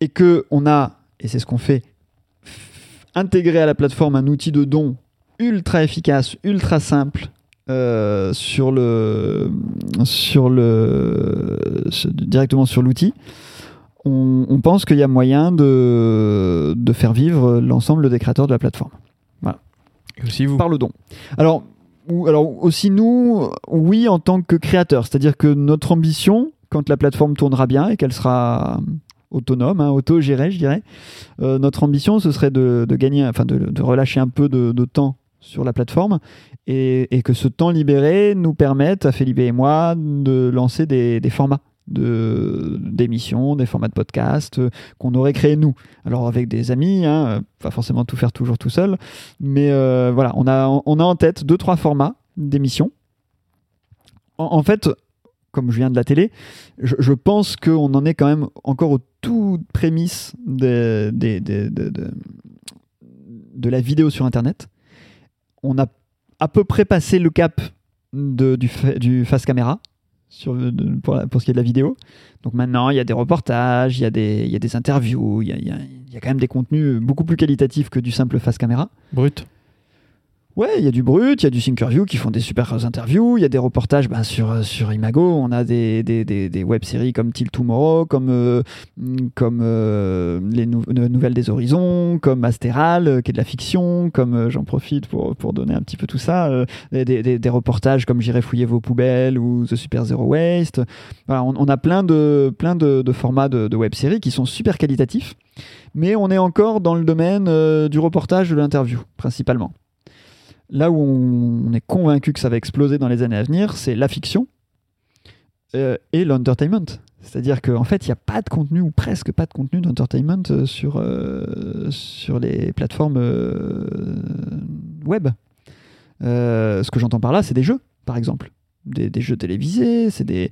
et qu'on a, et c'est ce qu'on fait, intégré à la plateforme un outil de don ultra efficace, ultra simple, directement sur l'outil, on pense qu'il y a moyen de faire vivre l'ensemble des créateurs de la plateforme. Voilà. Et aussi vous. Par le don. Alors aussi nous, oui, en tant que créateurs, c'est-à-dire que notre ambition, quand la plateforme tournera bien et qu'elle sera... autonome, hein, auto-géré, je dirais. Notre ambition, ce serait de gagner, enfin de relâcher un peu de temps sur la plateforme et que ce temps libéré nous permette, à Philippe et moi, de lancer des formats d'émissions, des formats de podcasts qu'on aurait créés nous. Alors avec des amis, hein, pas forcément tout faire toujours tout seul, mais voilà, on a en tête 2-3 formats d'émissions. En fait, comme je viens de la télé, je pense qu'on en est quand même encore aux toutes prémices de la vidéo sur Internet. On a à peu près passé le cap du face caméra, pour ce qui est de la vidéo. Donc maintenant, il y a des reportages, il y a des interviews, il y a quand même des contenus beaucoup plus qualitatifs que du simple face caméra. Brut. Ouais, il y a du brut, il y a du Thinkerview qui font des super interviews, il y a des reportages sur Imago, on a des web-séries comme Till Tomorrow, comme les Nouvelles des Horizons, comme Astéral, qui est de la fiction, comme j'en profite pour donner un petit peu tout ça, des reportages comme J'irai fouiller vos poubelles ou The Super Zero Waste. Voilà, on a plein de formats de web-séries qui sont super qualitatifs, mais on est encore dans le domaine du reportage, de l'interview principalement. Là où on est convaincu que ça va exploser dans les années à venir, c'est la fiction et l'entertainment. C'est-à-dire qu'en fait, il n'y a pas de contenu ou presque pas de contenu d'entertainment sur les plateformes web. Ce que j'entends par là, c'est des jeux, par exemple. Des jeux télévisés, c'est des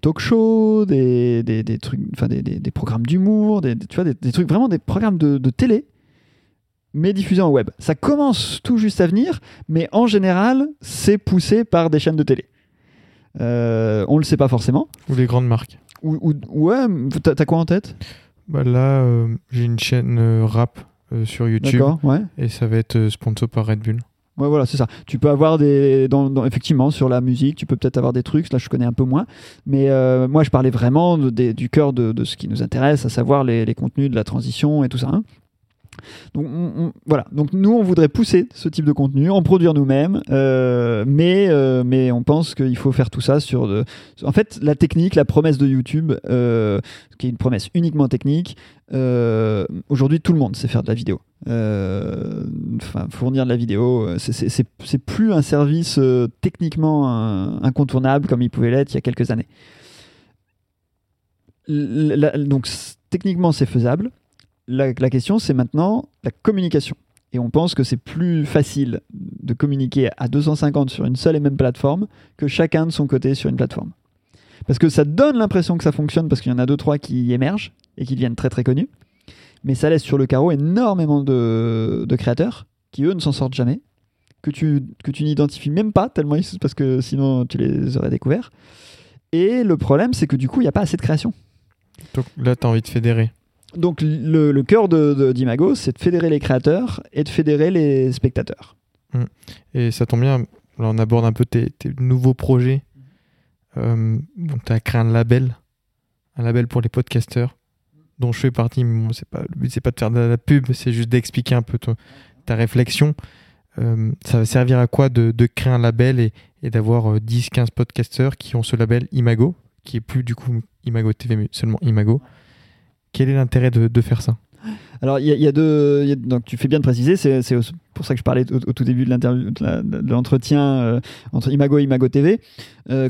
talk shows, des trucs, enfin des programmes d'humour, tu vois, des trucs, vraiment des programmes de télé, mais diffusé en web. Ça commence tout juste à venir, mais en général, c'est poussé par des chaînes de télé. On le sait pas forcément. Ou les grandes marques. Ouais, t'as quoi en tête ? Bah là, j'ai une chaîne rap sur YouTube. D'accord, ouais. Et ça va être sponsor par Red Bull. Ouais, voilà, c'est ça. Tu peux avoir effectivement, sur la musique, tu peux peut-être avoir des trucs, là je connais un peu moins, mais moi je parlais vraiment du cœur de ce qui nous intéresse, à savoir les contenus de la transition et tout ça, hein. Donc, voilà. Donc nous, on voudrait pousser ce type de contenu, en produire nous-mêmes, mais on pense qu'il faut faire tout ça sur... En fait, la technique, la promesse de YouTube, qui est une promesse uniquement technique, aujourd'hui, tout le monde sait faire de la vidéo. Fournir de la vidéo, c'est plus un service techniquement incontournable comme il pouvait l'être il y a quelques années. Donc, techniquement, c'est faisable. La question, c'est maintenant la communication. Et on pense que c'est plus facile de communiquer à 250 sur une seule et même plateforme que chacun de son côté sur une plateforme. Parce que ça donne l'impression que ça fonctionne, parce qu'il y en a 2-3 qui émergent et qui deviennent très très connus. Mais ça laisse sur le carreau énormément de créateurs qui, eux, ne s'en sortent jamais, que tu n'identifies même pas, tellement parce que sinon tu les aurais découverts. Et le problème, c'est que du coup, il n'y a pas assez de création. Donc là, tu as envie de fédérer. Donc le cœur d'Imago, c'est de fédérer les créateurs et de fédérer les spectateurs. Et ça tombe bien, là on aborde un peu tes nouveaux projets. Tu as créé un label pour les podcasteurs, dont je fais partie. Mais bon, le but, c'est pas de faire de la pub, c'est juste d'expliquer un peu ta réflexion. Ça va servir à quoi de créer un label et d'avoir 10-15 podcasteurs qui ont ce label Imago, qui est plus du coup Imago TV, mais seulement Imago. Quel est l'intérêt de faire ça ? Alors, il y a donc tu fais bien de préciser, c'est pour ça que je parlais au tout début de l'interview, de l'entretien entre Imago et Imago TV.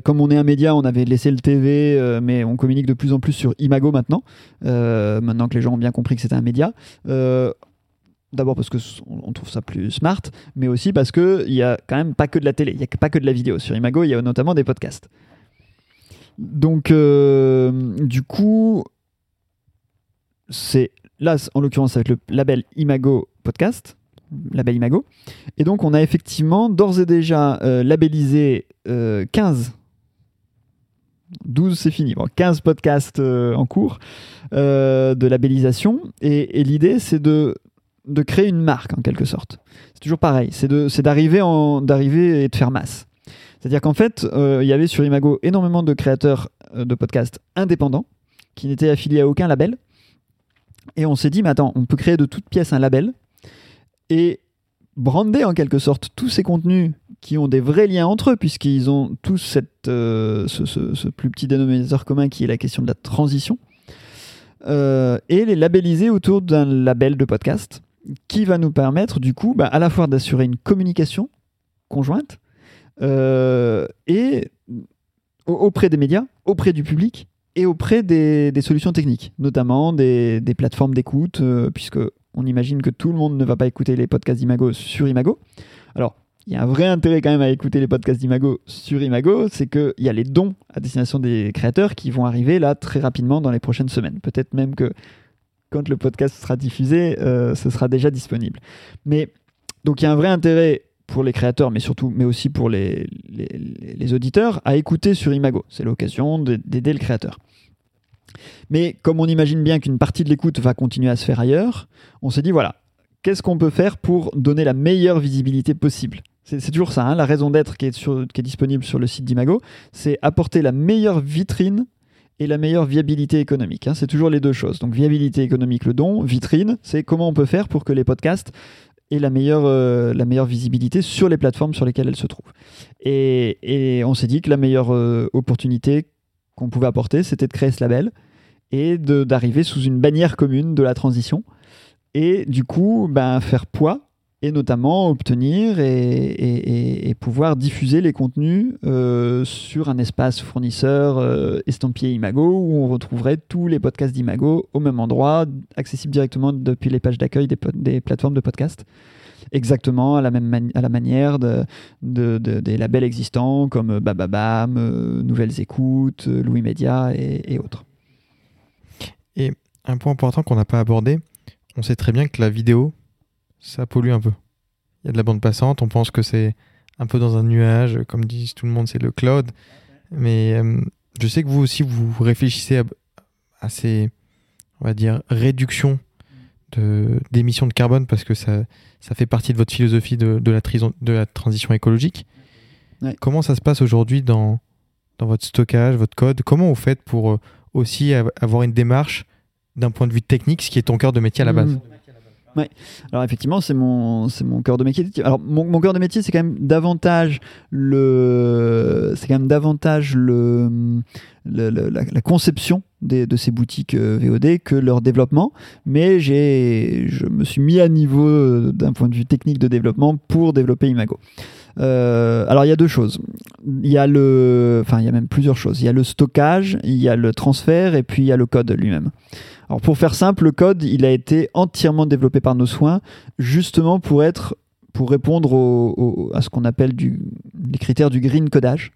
Comme on est un média, on avait laissé le TV, mais on communique de plus en plus sur Imago maintenant. Maintenant que les gens ont bien compris que c'était un média. D'abord parce qu'on trouve ça plus smart, mais aussi parce qu'il n'y a quand même pas que de la télé, il n'y a pas que de la vidéo. Sur Imago, il y a notamment des podcasts. Donc, du coup... C'est là, en l'occurrence, avec le label Imago Podcast, label Imago. Et donc, on a effectivement d'ores et déjà labellisé 12, c'est fini. Bon, 15 podcasts en cours de labellisation. Et l'idée, c'est de créer une marque, en quelque sorte. C'est toujours pareil, c'est d'arriver et de faire masse. C'est-à-dire qu'en fait, il y avait sur Imago énormément de créateurs de podcasts indépendants qui n'étaient affiliés à aucun label. Et on s'est dit, mais attends, on peut créer de toutes pièces un label et brander en quelque sorte tous ces contenus qui ont des vrais liens entre eux, puisqu'ils ont tous ce plus petit dénominateur commun qui est la question de la transition, et les labelliser autour d'un label de podcast qui va nous permettre du coup à la fois d'assurer une communication conjointe et auprès des médias, auprès du public, et auprès des solutions techniques, notamment des plateformes d'écoute, puisqu'on imagine que tout le monde ne va pas écouter les podcasts d'Imago sur Imago. Alors, il y a un vrai intérêt quand même à écouter les podcasts d'Imago sur Imago, c'est qu'il y a les dons à destination des créateurs qui vont arriver là très rapidement dans les prochaines semaines. Peut-être même que quand le podcast sera diffusé, ce sera déjà disponible. Mais donc il y a un vrai intérêt pour les créateurs, mais surtout, mais aussi pour les auditeurs, à écouter sur Imago. C'est l'occasion d'aider le créateur. Mais comme on imagine bien qu'une partie de l'écoute va continuer à se faire ailleurs, on s'est dit, voilà, qu'est-ce qu'on peut faire pour donner la meilleure visibilité possible ? C'est toujours ça, hein, la raison d'être qui est disponible sur le site d'Imago, c'est apporter la meilleure vitrine et la meilleure viabilité économique. Hein, c'est toujours les deux choses. Donc viabilité économique, le don, vitrine, c'est comment on peut faire pour que les podcasts aient la meilleure visibilité sur les plateformes sur lesquelles elles se trouvent. Et on s'est dit que la meilleure opportunité qu'on pouvait apporter, c'était de créer ce label et d'arriver sous une bannière commune de la transition et du coup faire poids et notamment obtenir et pouvoir diffuser les contenus sur un espace fournisseur estampillé Imago, où on retrouverait tous les podcasts d'Imago au même endroit, accessibles directement depuis les pages d'accueil des plateformes de podcasts, exactement à la manière des labels existants comme Bababam, Nouvelles Écoutes, Louis Média et autres. Et un point important qu'on n'a pas abordé, on sait très bien que la vidéo, ça pollue un peu. Il y a de la bande passante, on pense que c'est un peu dans un nuage, comme disent tout le monde, c'est le cloud. Mais je sais que vous aussi, vous réfléchissez à ces, on va dire, réductions d'émissions de carbone, parce que ça fait partie de votre philosophie de la transition écologique. Ouais. Comment ça se passe aujourd'hui dans votre stockage, votre code ? Comment vous faites pour aussi avoir une démarche d'un point de vue technique, ce qui est ton cœur de métier à la base ? Ouais. Alors effectivement, c'est mon cœur de métier. Alors mon cœur de métier, c'est quand même davantage la conception de ces boutiques VOD que leur développement, mais je me suis mis à niveau d'un point de vue technique de développement pour développer Imago. Alors il y a deux choses, il y a même plusieurs choses. Il y a le stockage, il y a le transfert et puis il y a le code lui-même. Alors pour faire simple, le code il a été entièrement développé par nos soins, justement pour répondre à ce qu'on appelle les critères du green codage.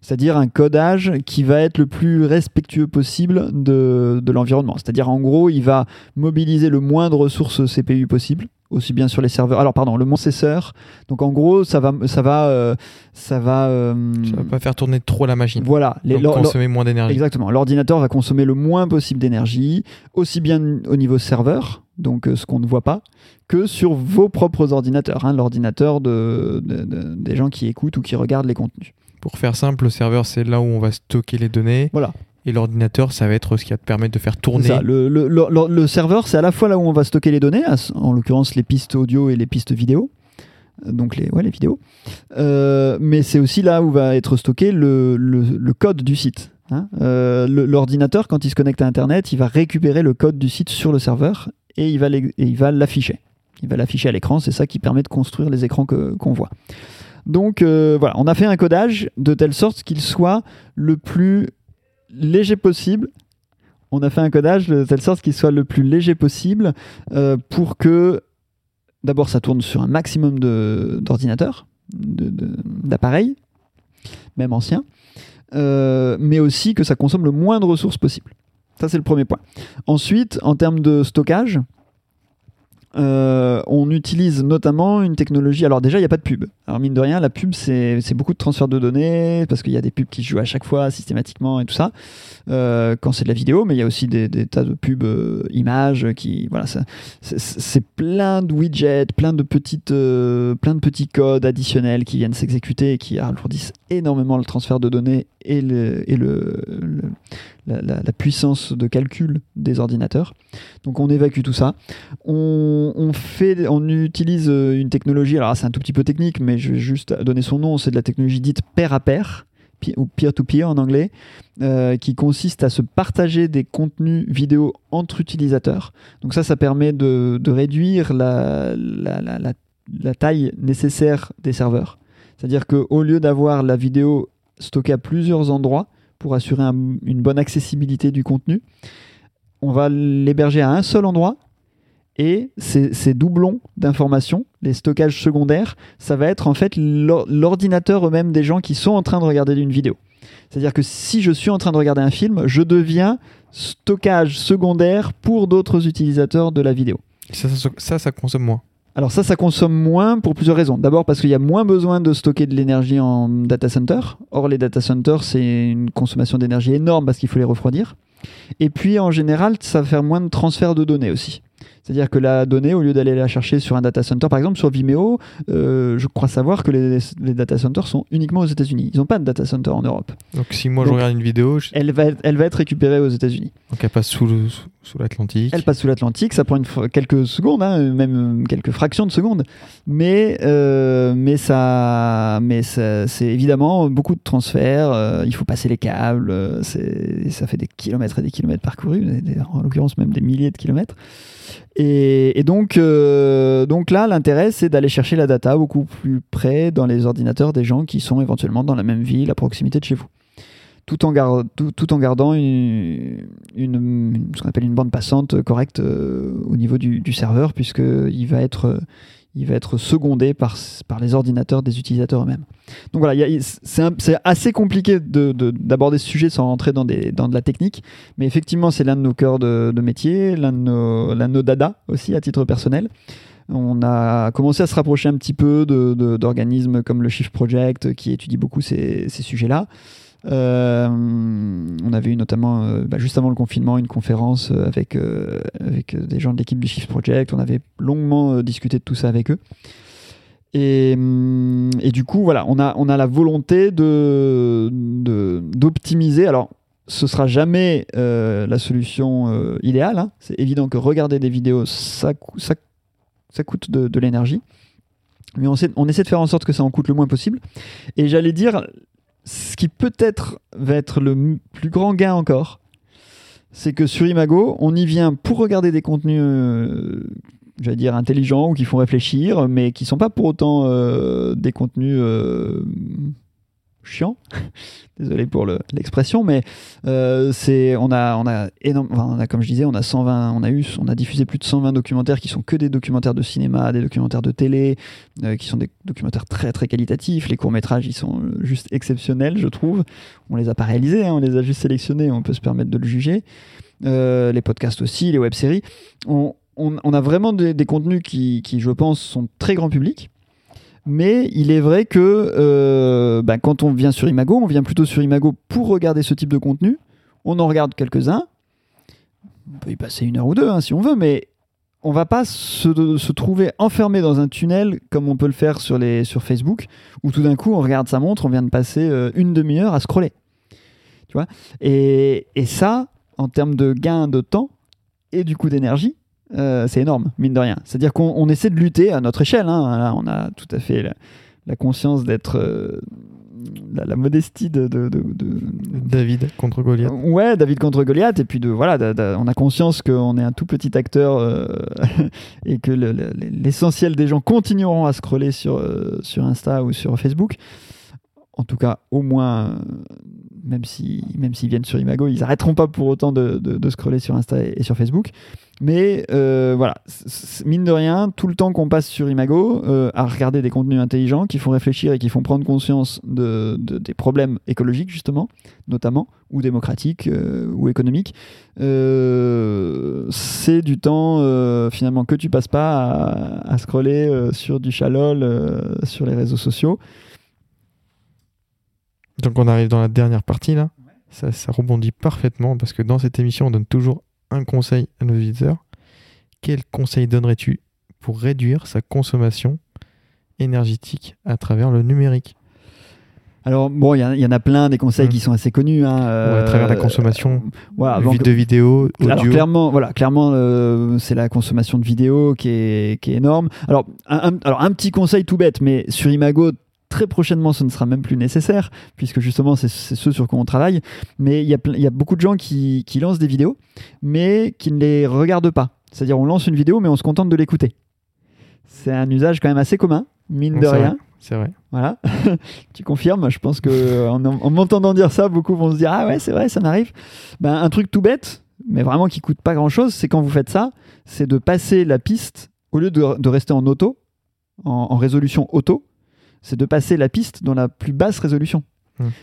C'est-à-dire un codage qui va être le plus respectueux possible de l'environnement. C'est-à-dire, en gros, il va mobiliser le moins de ressources CPU possible, aussi bien sur les serveurs... Alors, pardon, le moins de processeurs. Donc, en gros, ça va pas faire tourner trop la machine. Voilà. Donc, consommer moins d'énergie. Exactement. L'ordinateur va consommer le moins possible d'énergie, aussi bien au niveau serveur, donc ce qu'on ne voit pas, que sur vos propres ordinateurs, hein, l'ordinateur des gens qui écoutent ou qui regardent les contenus. Pour faire simple, le serveur, c'est là où on va stocker les données. Voilà. Et l'ordinateur, ça va être ce qui va te permettre de faire tourner. Ça, le serveur, c'est à la fois là où on va stocker les données, en l'occurrence les pistes audio et les pistes vidéo. Donc les vidéos. Mais c'est aussi là où va être stocké le code du site. Hein. L'ordinateur, quand il se connecte à Internet, il va récupérer le code du site sur le serveur et il va l'afficher. Il va l'afficher à l'écran, c'est ça qui permet de construire les écrans qu'on voit. Donc voilà, on a fait un codage de telle sorte qu'il soit le plus léger possible. On a fait un codage de telle sorte qu'il soit le plus léger possible pour que d'abord ça tourne sur un maximum d'ordinateurs, d'appareils, même anciens, mais aussi que ça consomme le moins de ressources possible. Ça, c'est le premier point. Ensuite, en termes de stockage, on utilise notamment une technologie. Alors déjà, il n'y a pas de pub. Alors mine de rien, la pub, c'est beaucoup de transfert de données, parce qu'il y a des pubs qui se jouent à chaque fois systématiquement et tout ça, quand c'est de la vidéo, mais il y a aussi des tas de pubs images qui, voilà, c'est plein de widgets, plein de petits codes additionnels qui viennent s'exécuter et qui alourdissent énormément le transfert de données et la puissance de calcul des ordinateurs. Donc on évacue tout ça. On utilise une technologie, alors c'est un tout petit peu technique, mais je vais juste donner son nom, c'est de la technologie dite pair à pair, ou peer-to-peer en anglais, qui consiste à se partager des contenus vidéo entre utilisateurs. Donc ça permet de réduire la taille nécessaire des serveurs. C'est-à-dire qu'au lieu d'avoir la vidéo stockée à plusieurs endroits, pour assurer une bonne accessibilité du contenu, on va l'héberger à un seul endroit, et ces doublons d'informations, les stockages secondaires, ça va être en fait l'ordinateur eux-mêmes des gens qui sont en train de regarder une vidéo. C'est-à-dire que si je suis en train de regarder un film, je deviens stockage secondaire pour d'autres utilisateurs de la vidéo. Ça consomme moins. Alors ça consomme moins pour plusieurs raisons. D'abord parce qu'il y a moins besoin de stocker de l'énergie en data center. Or les data centers, c'est une consommation d'énergie énorme parce qu'il faut les refroidir. Et puis en général, ça va faire moins de transfert de données aussi. C'est-à-dire que la donnée, au lieu d'aller la chercher sur un data center, par exemple sur Vimeo, je crois savoir que les data centers sont uniquement aux États-Unis. Ils n'ont pas de data center en Europe. Donc si moi je regarde une vidéo, elle va être récupérée aux États-Unis. Donc elle passe sous l'Atlantique. Elle passe sous l'Atlantique, ça prend quelques secondes, hein, même quelques fractions de secondes, mais ça, c'est évidemment beaucoup de transferts. Il faut passer les câbles, ça fait des kilomètres et des kilomètres parcourus, en l'occurrence même des milliers de kilomètres. Et donc là, l'intérêt, c'est d'aller chercher la data beaucoup plus près dans les ordinateurs des gens qui sont éventuellement dans la même ville, à proximité de chez vous. Tout en gardant ce qu'on appelle une bande passante correcte au niveau du serveur, puisqu'il va être secondé par les ordinateurs des utilisateurs eux-mêmes. Donc voilà, c'est assez compliqué d'aborder ce sujet sans rentrer dans de la technique, mais effectivement c'est l'un de nos cœurs de métier, l'un de nos dada aussi à titre personnel. On a commencé à se rapprocher un petit peu d'organismes comme le Shift Project qui étudie beaucoup ces sujets-là. On avait eu notamment juste avant le confinement une conférence avec des gens de l'équipe du Shift Project. On avait longuement discuté de tout ça avec eux et du coup voilà, on a la volonté d'optimiser. Alors ce sera jamais la solution idéale, hein. C'est évident que regarder des vidéos ça coûte de l'énergie, mais on essaie de faire en sorte que ça en coûte le moins possible. Et j'allais dire, ce qui peut-être va être le plus grand gain encore, c'est que sur Imago, on y vient pour regarder des contenus, j'allais dire intelligents ou qui font réfléchir, mais qui ne sont pas pour autant des contenus chiants. Désolé pour l'expression, mais comme je disais, on a diffusé plus de 120 documentaires qui sont que des documentaires de cinéma, des documentaires de télé, qui sont des documentaires très très qualitatifs. Les courts-métrages, ils sont juste exceptionnels, je trouve. On les a pas réalisés, hein, on les a juste sélectionnés, on peut se permettre de le juger. Les podcasts aussi, les web-séries. On a vraiment des contenus qui, je pense, sont très grand public. Mais il est vrai que quand on vient sur Imago, on vient plutôt sur Imago pour regarder ce type de contenu. On en regarde quelques-uns. On peut y passer une heure ou deux, hein, si on veut, mais on ne va pas se trouver enfermé dans un tunnel comme on peut le faire sur Facebook, où tout d'un coup, on regarde sa montre, on vient de passer une demi-heure à scroller. Tu vois, et ça, en termes de gain de temps et du coup d'énergie, c'est énorme, mine de rien. C'est-à-dire qu'on essaie de lutter à notre échelle, hein. Là, on a tout à fait la conscience d'être la modestie de David contre Goliath. Ouais, David contre Goliath. Et puis on a conscience qu'on est un tout petit acteur et que l'essentiel des gens continueront à scroller sur Insta ou sur Facebook. En tout cas, au moins, même s'ils viennent sur Imago, ils n'arrêteront pas pour autant de scroller sur Insta et sur Facebook. Mais voilà, mine de rien, tout le temps qu'on passe sur Imago à regarder des contenus intelligents qui font réfléchir et qui font prendre conscience des problèmes écologiques, justement, notamment, ou démocratiques, ou économiques, c'est du temps, finalement, que tu passes pas à scroller sur du chalol, sur les réseaux sociaux. Donc on arrive dans la dernière partie là, ça rebondit parfaitement parce que dans cette émission on donne toujours un conseil à nos auditeurs. Quel conseil donnerais-tu pour réduire sa consommation énergétique à travers le numérique ? Alors bon, il y en a plein des conseils qui sont assez connus, hein, à travers la consommation de vidéos, audio. Alors clairement, c'est la consommation de vidéos qui est énorme. Alors un petit conseil tout bête, mais sur Imago, très prochainement, ce ne sera même plus nécessaire, puisque justement, c'est ce sur quoi on travaille. Mais il y a beaucoup de gens qui lancent des vidéos, mais qui ne les regardent pas. C'est-à-dire, on lance une vidéo, mais on se contente de l'écouter. C'est un usage quand même assez commun, mine de rien. C'est vrai. Voilà. Tu confirmes. Je pense qu'en m'entendant dire ça, beaucoup vont se dire « Ah ouais, c'est vrai, ça m'arrive. » Un truc tout bête, mais vraiment qui ne coûte pas grand-chose, c'est quand vous faites ça, c'est de passer la piste, au lieu de rester en auto, en résolution auto, c'est de passer la piste dans la plus basse résolution.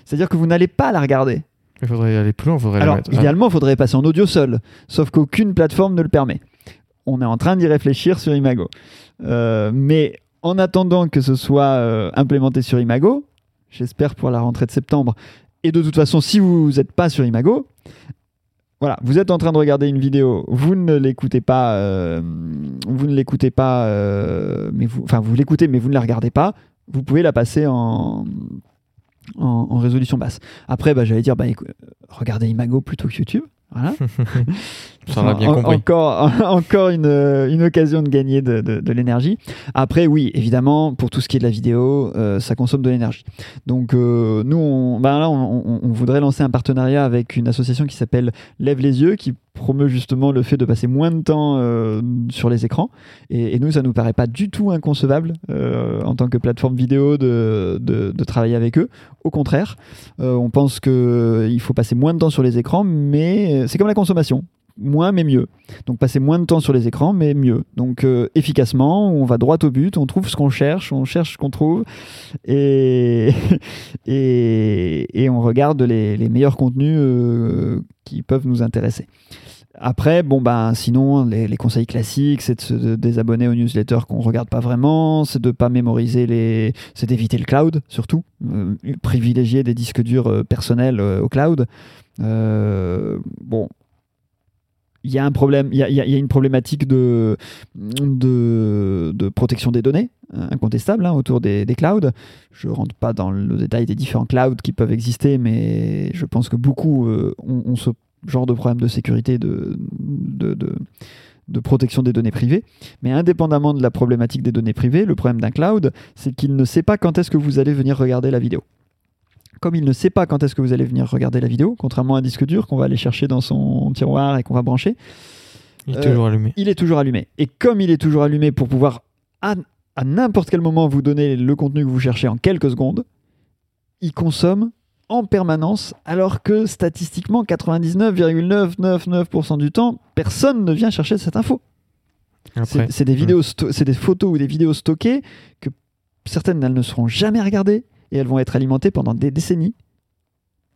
C'est-à-dire que vous n'allez pas la regarder. Il faudrait y aller plus loin. Alors, idéalement, il faudrait passer en audio seul, sauf qu'aucune plateforme ne le permet. on est en train d'y réfléchir sur Imago. Mais en attendant que ce soit implémenté sur Imago, j'espère pour la rentrée de septembre, et de toute façon, si vous n'êtes pas sur Imago, voilà, vous êtes en train de regarder une vidéo, vous ne l'écoutez pas, mais vous l'écoutez, mais vous ne la regardez pas, vous pouvez la passer en résolution basse. Après, j'allais dire, regardez Imago plutôt que YouTube. Voilà. Ça va bien compris. Encore une occasion de gagner de l'énergie. Après, oui, évidemment, pour tout ce qui est de la vidéo, ça consomme de l'énergie. Donc, nous, on voudrait lancer un partenariat avec une association qui s'appelle Lève les yeux, qui promeut justement le fait de passer moins de temps sur les écrans. Et nous, ça nous paraît pas du tout inconcevable en tant que plateforme vidéo de travailler avec eux. Au contraire, on pense qu'il faut passer moins de temps sur les écrans, mais c'est comme la consommation. Moins mais mieux. Donc passer moins de temps sur les écrans mais mieux. Donc efficacement, on va droit au but, on trouve ce qu'on cherche, ce qu'on trouve et on regarde les meilleurs contenus qui peuvent nous intéresser. Après, sinon, les conseils classiques, c'est de se désabonner aux newsletters qu'on ne regarde pas vraiment, c'est de ne pas mémoriser c'est d'éviter le cloud, surtout. Privilégier des disques durs personnels au cloud. Il y a un problème, il y a une problématique de protection des données, incontestable, autour des clouds. Je ne rentre pas dans le détail des différents clouds qui peuvent exister, mais je pense que beaucoup ont ce genre de problème de sécurité, de protection des données privées. Mais indépendamment de la problématique des données privées, le problème d'un cloud, c'est qu'il ne sait pas quand est-ce que vous allez venir regarder la vidéo. Comme il ne sait pas quand est-ce que vous allez venir regarder la vidéo, contrairement à un disque dur qu'on va aller chercher dans son tiroir et qu'on va brancher, il est toujours allumé. Et comme il est toujours allumé, pour pouvoir à n'importe quel moment vous donner le contenu que vous cherchez en quelques secondes, il consomme en permanence, alors que statistiquement, 99,999% du temps, personne ne vient chercher cette info. Après, c'est des vidéos, c'est des photos ou des vidéos stockées que certaines elles ne seront jamais regardées. Et elles vont être alimentées pendant des décennies.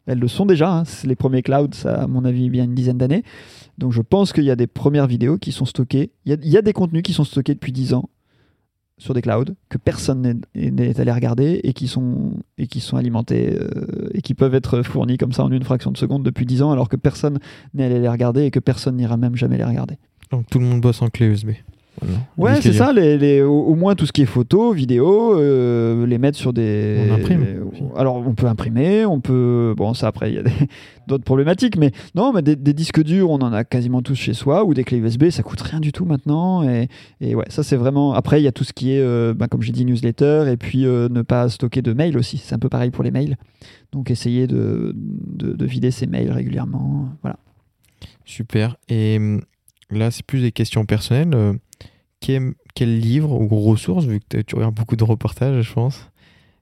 Elles le sont déjà, c'est les premiers clouds, ça, à mon avis, bien une dizaine d'années. Donc je pense qu'il y a des premières vidéos qui sont stockées. Il y a des contenus qui sont stockés depuis 10 ans sur des clouds, que personne n'est allé regarder et qui sont alimentés et qui peuvent être fournis comme ça en une fraction de seconde depuis 10 ans, alors que personne n'est allé les regarder et que personne n'ira même jamais les regarder. Donc tout le monde bosse en clé USB. Voilà. Ouais, c'est ça, au moins tout ce qui est photo, vidéo, les mettre sur des... On imprime. Alors on peut imprimer, on peut... Bon, ça après, il y a d'autres problématiques, mais non, mais des disques durs, on en a quasiment tous chez soi, ou des clés USB, ça coûte rien du tout maintenant, et ouais, ça c'est vraiment... Après, il y a tout ce qui est, comme j'ai dit, newsletter, et puis ne pas stocker de mails aussi, c'est un peu pareil pour les mails, donc essayer de vider ses mails régulièrement, voilà. Super, et là c'est plus des questions personnelles... Quel livre ou ressource, vu que tu regardes beaucoup de reportages, je pense,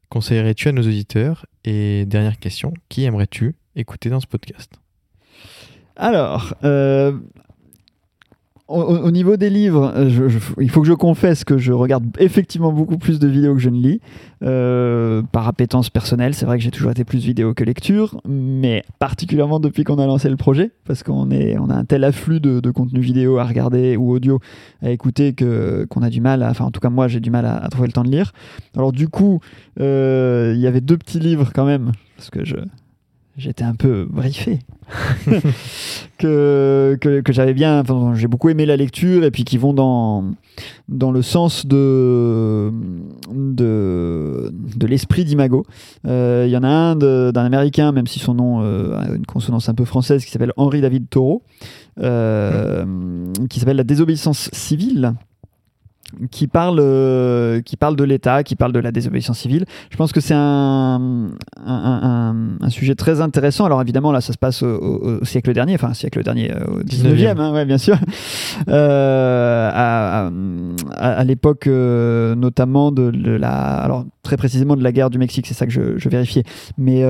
conseillerais-tu à nos auditeurs? Et dernière question, qui aimerais-tu écouter dans ce podcast? Alors, au niveau des livres, il faut que je confesse que je regarde effectivement beaucoup plus de vidéos que je ne lis. Par appétence personnelle, c'est vrai que j'ai toujours été plus vidéo que lecture, mais particulièrement depuis qu'on a lancé le projet, parce qu'on a un tel afflux de contenu vidéo à regarder ou audio à écouter qu'on a du mal, en tout cas moi j'ai du mal à trouver le temps de lire. Alors du coup, il y avait 2 petits livres quand même, parce que j'étais un peu briefé, que j'avais bien, j'ai beaucoup aimé la lecture et puis qui vont dans le sens de l'esprit d'Imago. Il y en a un d'un Américain, même si son nom a une consonance un peu française, qui s'appelle Henri David Thoreau, qui s'appelle La désobéissance civile. Qui parle de l'État, qui parle de la désobéissance civile. Je pense que c'est un sujet très intéressant. Alors évidemment, là, ça se passe au siècle dernier, au 19e, ouais, bien sûr, à l'époque notamment alors très précisément de la guerre du Mexique, c'est ça que je vérifiais, mais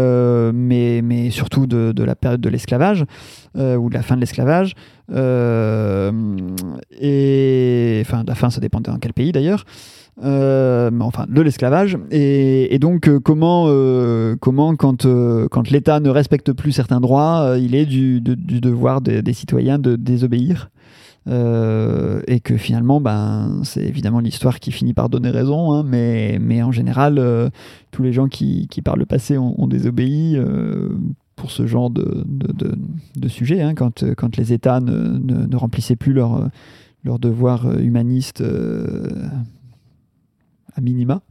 surtout de la période de l'esclavage, ou de la fin de l'esclavage, et enfin de la fin, ça dépend dans quel pays d'ailleurs, de l'esclavage, et donc comment quand l'État ne respecte plus certains droits, il est du devoir des citoyens de désobéir. et que finalement c'est évidemment l'histoire qui finit par donner raison, hein, mais en général tous les gens qui par le passé ont désobéi pour ce genre de sujet, hein, quand les États ne remplissaient plus leur devoir humaniste à minima,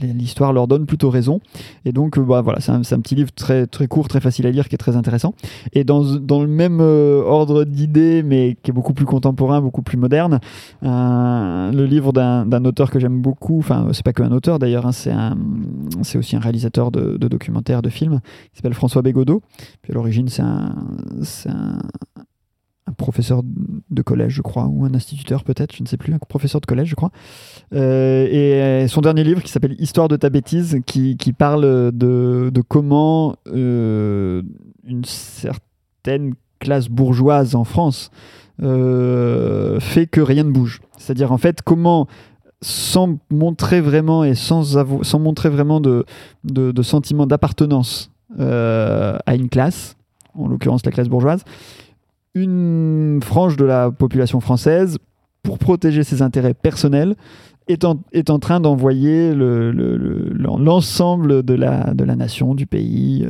l'histoire leur donne plutôt raison. Et donc voilà, c'est un petit livre très, très court, très facile à lire, qui est très intéressant. Et dans le même ordre d'idées, mais qui est beaucoup plus contemporain, beaucoup plus moderne, le livre d'un auteur que j'aime beaucoup, enfin c'est pas qu'un auteur d'ailleurs, hein, c'est aussi un réalisateur de documentaires, de films, qui s'appelle François Bégodeau. Puis à l'origine c'est un professeur de collège, je crois, ou un instituteur peut-être, je ne sais plus, un professeur de collège, je crois. Et son dernier livre, qui s'appelle « Histoire de ta bêtise », qui parle de comment une certaine classe bourgeoise en France fait que rien ne bouge. C'est-à-dire, en fait, comment, sans montrer vraiment, et sans montrer vraiment de sentiment d'appartenance à une classe, en l'occurrence la classe bourgeoise, une frange de la population française, pour protéger ses intérêts personnels, est en train d'envoyer l'ensemble de la nation, du pays,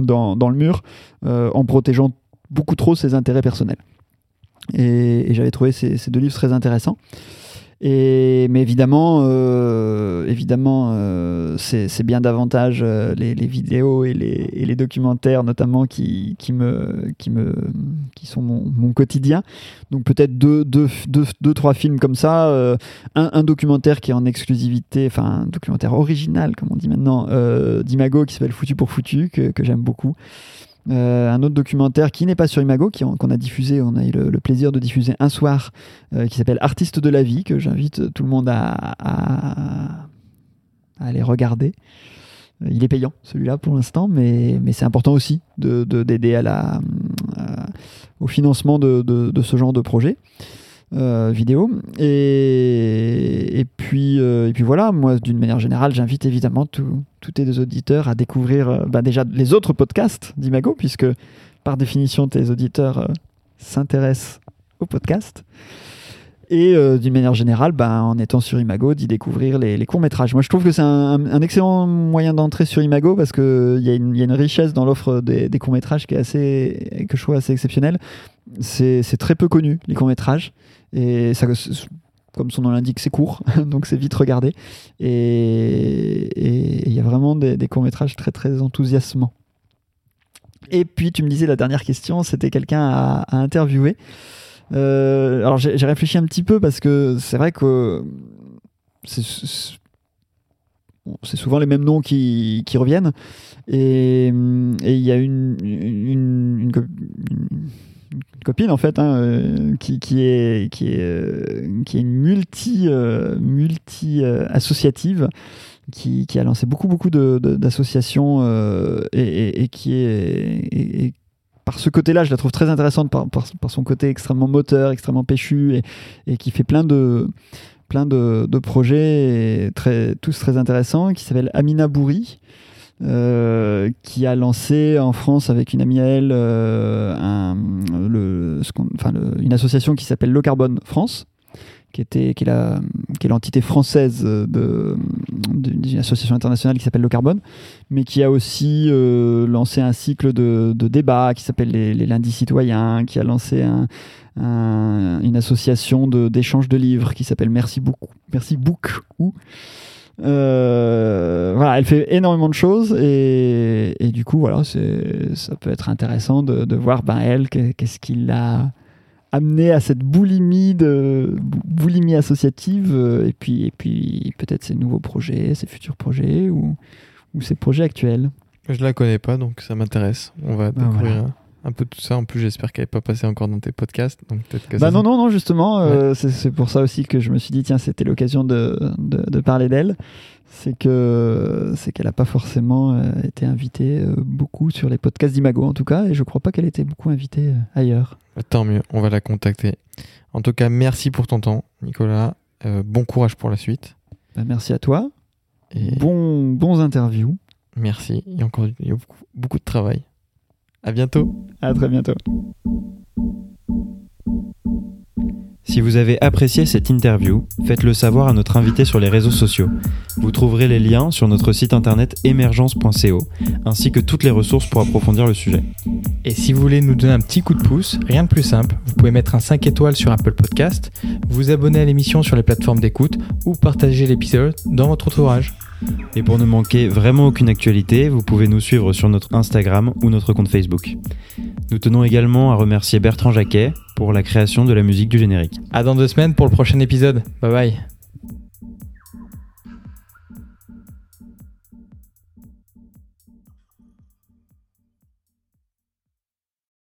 dans le mur, en protégeant beaucoup trop ses intérêts personnels. Et j'avais trouvé ces deux livres très intéressants. Mais évidemment, c'est bien davantage les vidéos et les documentaires notamment qui sont mon quotidien. Donc peut-être trois films comme ça, un documentaire qui est en exclusivité, enfin un documentaire original comme on dit maintenant, d'Imago, qui s'appelle Foutu pour Foutu, que j'aime beaucoup. Un autre documentaire qui n'est pas sur Imago, qu'on a diffusé, on a eu le plaisir de diffuser un soir, qui s'appelle Artistes de la vie, que j'invite tout le monde à aller regarder. Il est payant celui-là pour l'instant, mais c'est important aussi d'aider au financement de ce genre de projet vidéo. Et puis voilà, moi d'une manière générale, j'invite évidemment tous tes auditeurs à découvrir déjà les autres podcasts d'Imago, puisque par définition tes auditeurs s'intéressent aux podcasts. Et d'une manière générale, en étant sur Imago, d'y découvrir les courts-métrages. Moi, je trouve que c'est un excellent moyen d'entrer sur Imago, parce qu'il y a une richesse dans l'offre des courts-métrages que je trouve assez exceptionnelle. C'est très peu connu, les courts-métrages. Et ça, comme son nom l'indique, c'est court, donc c'est vite regardé. Et il y a vraiment des courts-métrages très, très enthousiasmants. Et puis, tu me disais, la dernière question, c'était quelqu'un à interviewer. Alors j'ai réfléchi un petit peu, parce que c'est vrai que c'est souvent les mêmes noms qui reviennent, et il y a une copine en fait, hein, qui est une multi associative, qui a lancé beaucoup d'associations, et qui est par ce côté-là, je la trouve très intéressante, par son côté extrêmement moteur, extrêmement péchu, et qui fait plein de projets, tous très intéressants, qui s'appelle Amina Bouri, qui a lancé en France, avec une amie à elle, une association qui s'appelle Low Carbone France, qui est l'entité française d'une association internationale qui s'appelle Low Carbone, mais qui a aussi lancé un cycle de débats qui s'appelle les Lundis Citoyens, qui a lancé une association d'échange de livres qui s'appelle Merci Book. Voilà, elle fait énormément de choses, et du coup, voilà, ça peut être intéressant de voir elle, qu'est-ce qu'il a amené à cette boulimie associative, et puis peut-être ses nouveaux projets, ses futurs projets, ou ses projets actuels. Je la connais pas, donc ça m'intéresse. On va découvrir un peu tout ça. En plus, j'espère qu'elle n'est pas passée encore dans tes podcasts. Donc peut-être que non, justement. Ouais. C'est pour ça aussi que je me suis dit, tiens, c'était l'occasion de parler d'elle. C'est qu'elle n'a pas forcément été invitée beaucoup sur les podcasts d'Imago, en tout cas. Et je ne crois pas qu'elle ait été beaucoup invitée ailleurs. Tant mieux, on va la contacter. En tout cas, merci pour ton temps, Nicolas. Bon courage pour la suite. Merci à toi. Et bons interviews. Merci. Il y a encore beaucoup de travail. À bientôt. À très bientôt. Si vous avez apprécié cette interview, faites-le savoir à notre invité sur les réseaux sociaux. Vous trouverez les liens sur notre site internet émergence.co, ainsi que toutes les ressources pour approfondir le sujet. Et si vous voulez nous donner un petit coup de pouce, rien de plus simple, vous pouvez mettre un 5 étoiles sur Apple Podcasts, vous abonner à l'émission sur les plateformes d'écoute ou partager l'épisode dans votre entourage. Et pour ne manquer vraiment aucune actualité, vous pouvez nous suivre sur notre Instagram ou notre compte Facebook. Nous tenons également à remercier Bertrand Jacquet pour la création de la musique du générique. À dans 2 semaines pour le prochain épisode. Bye bye.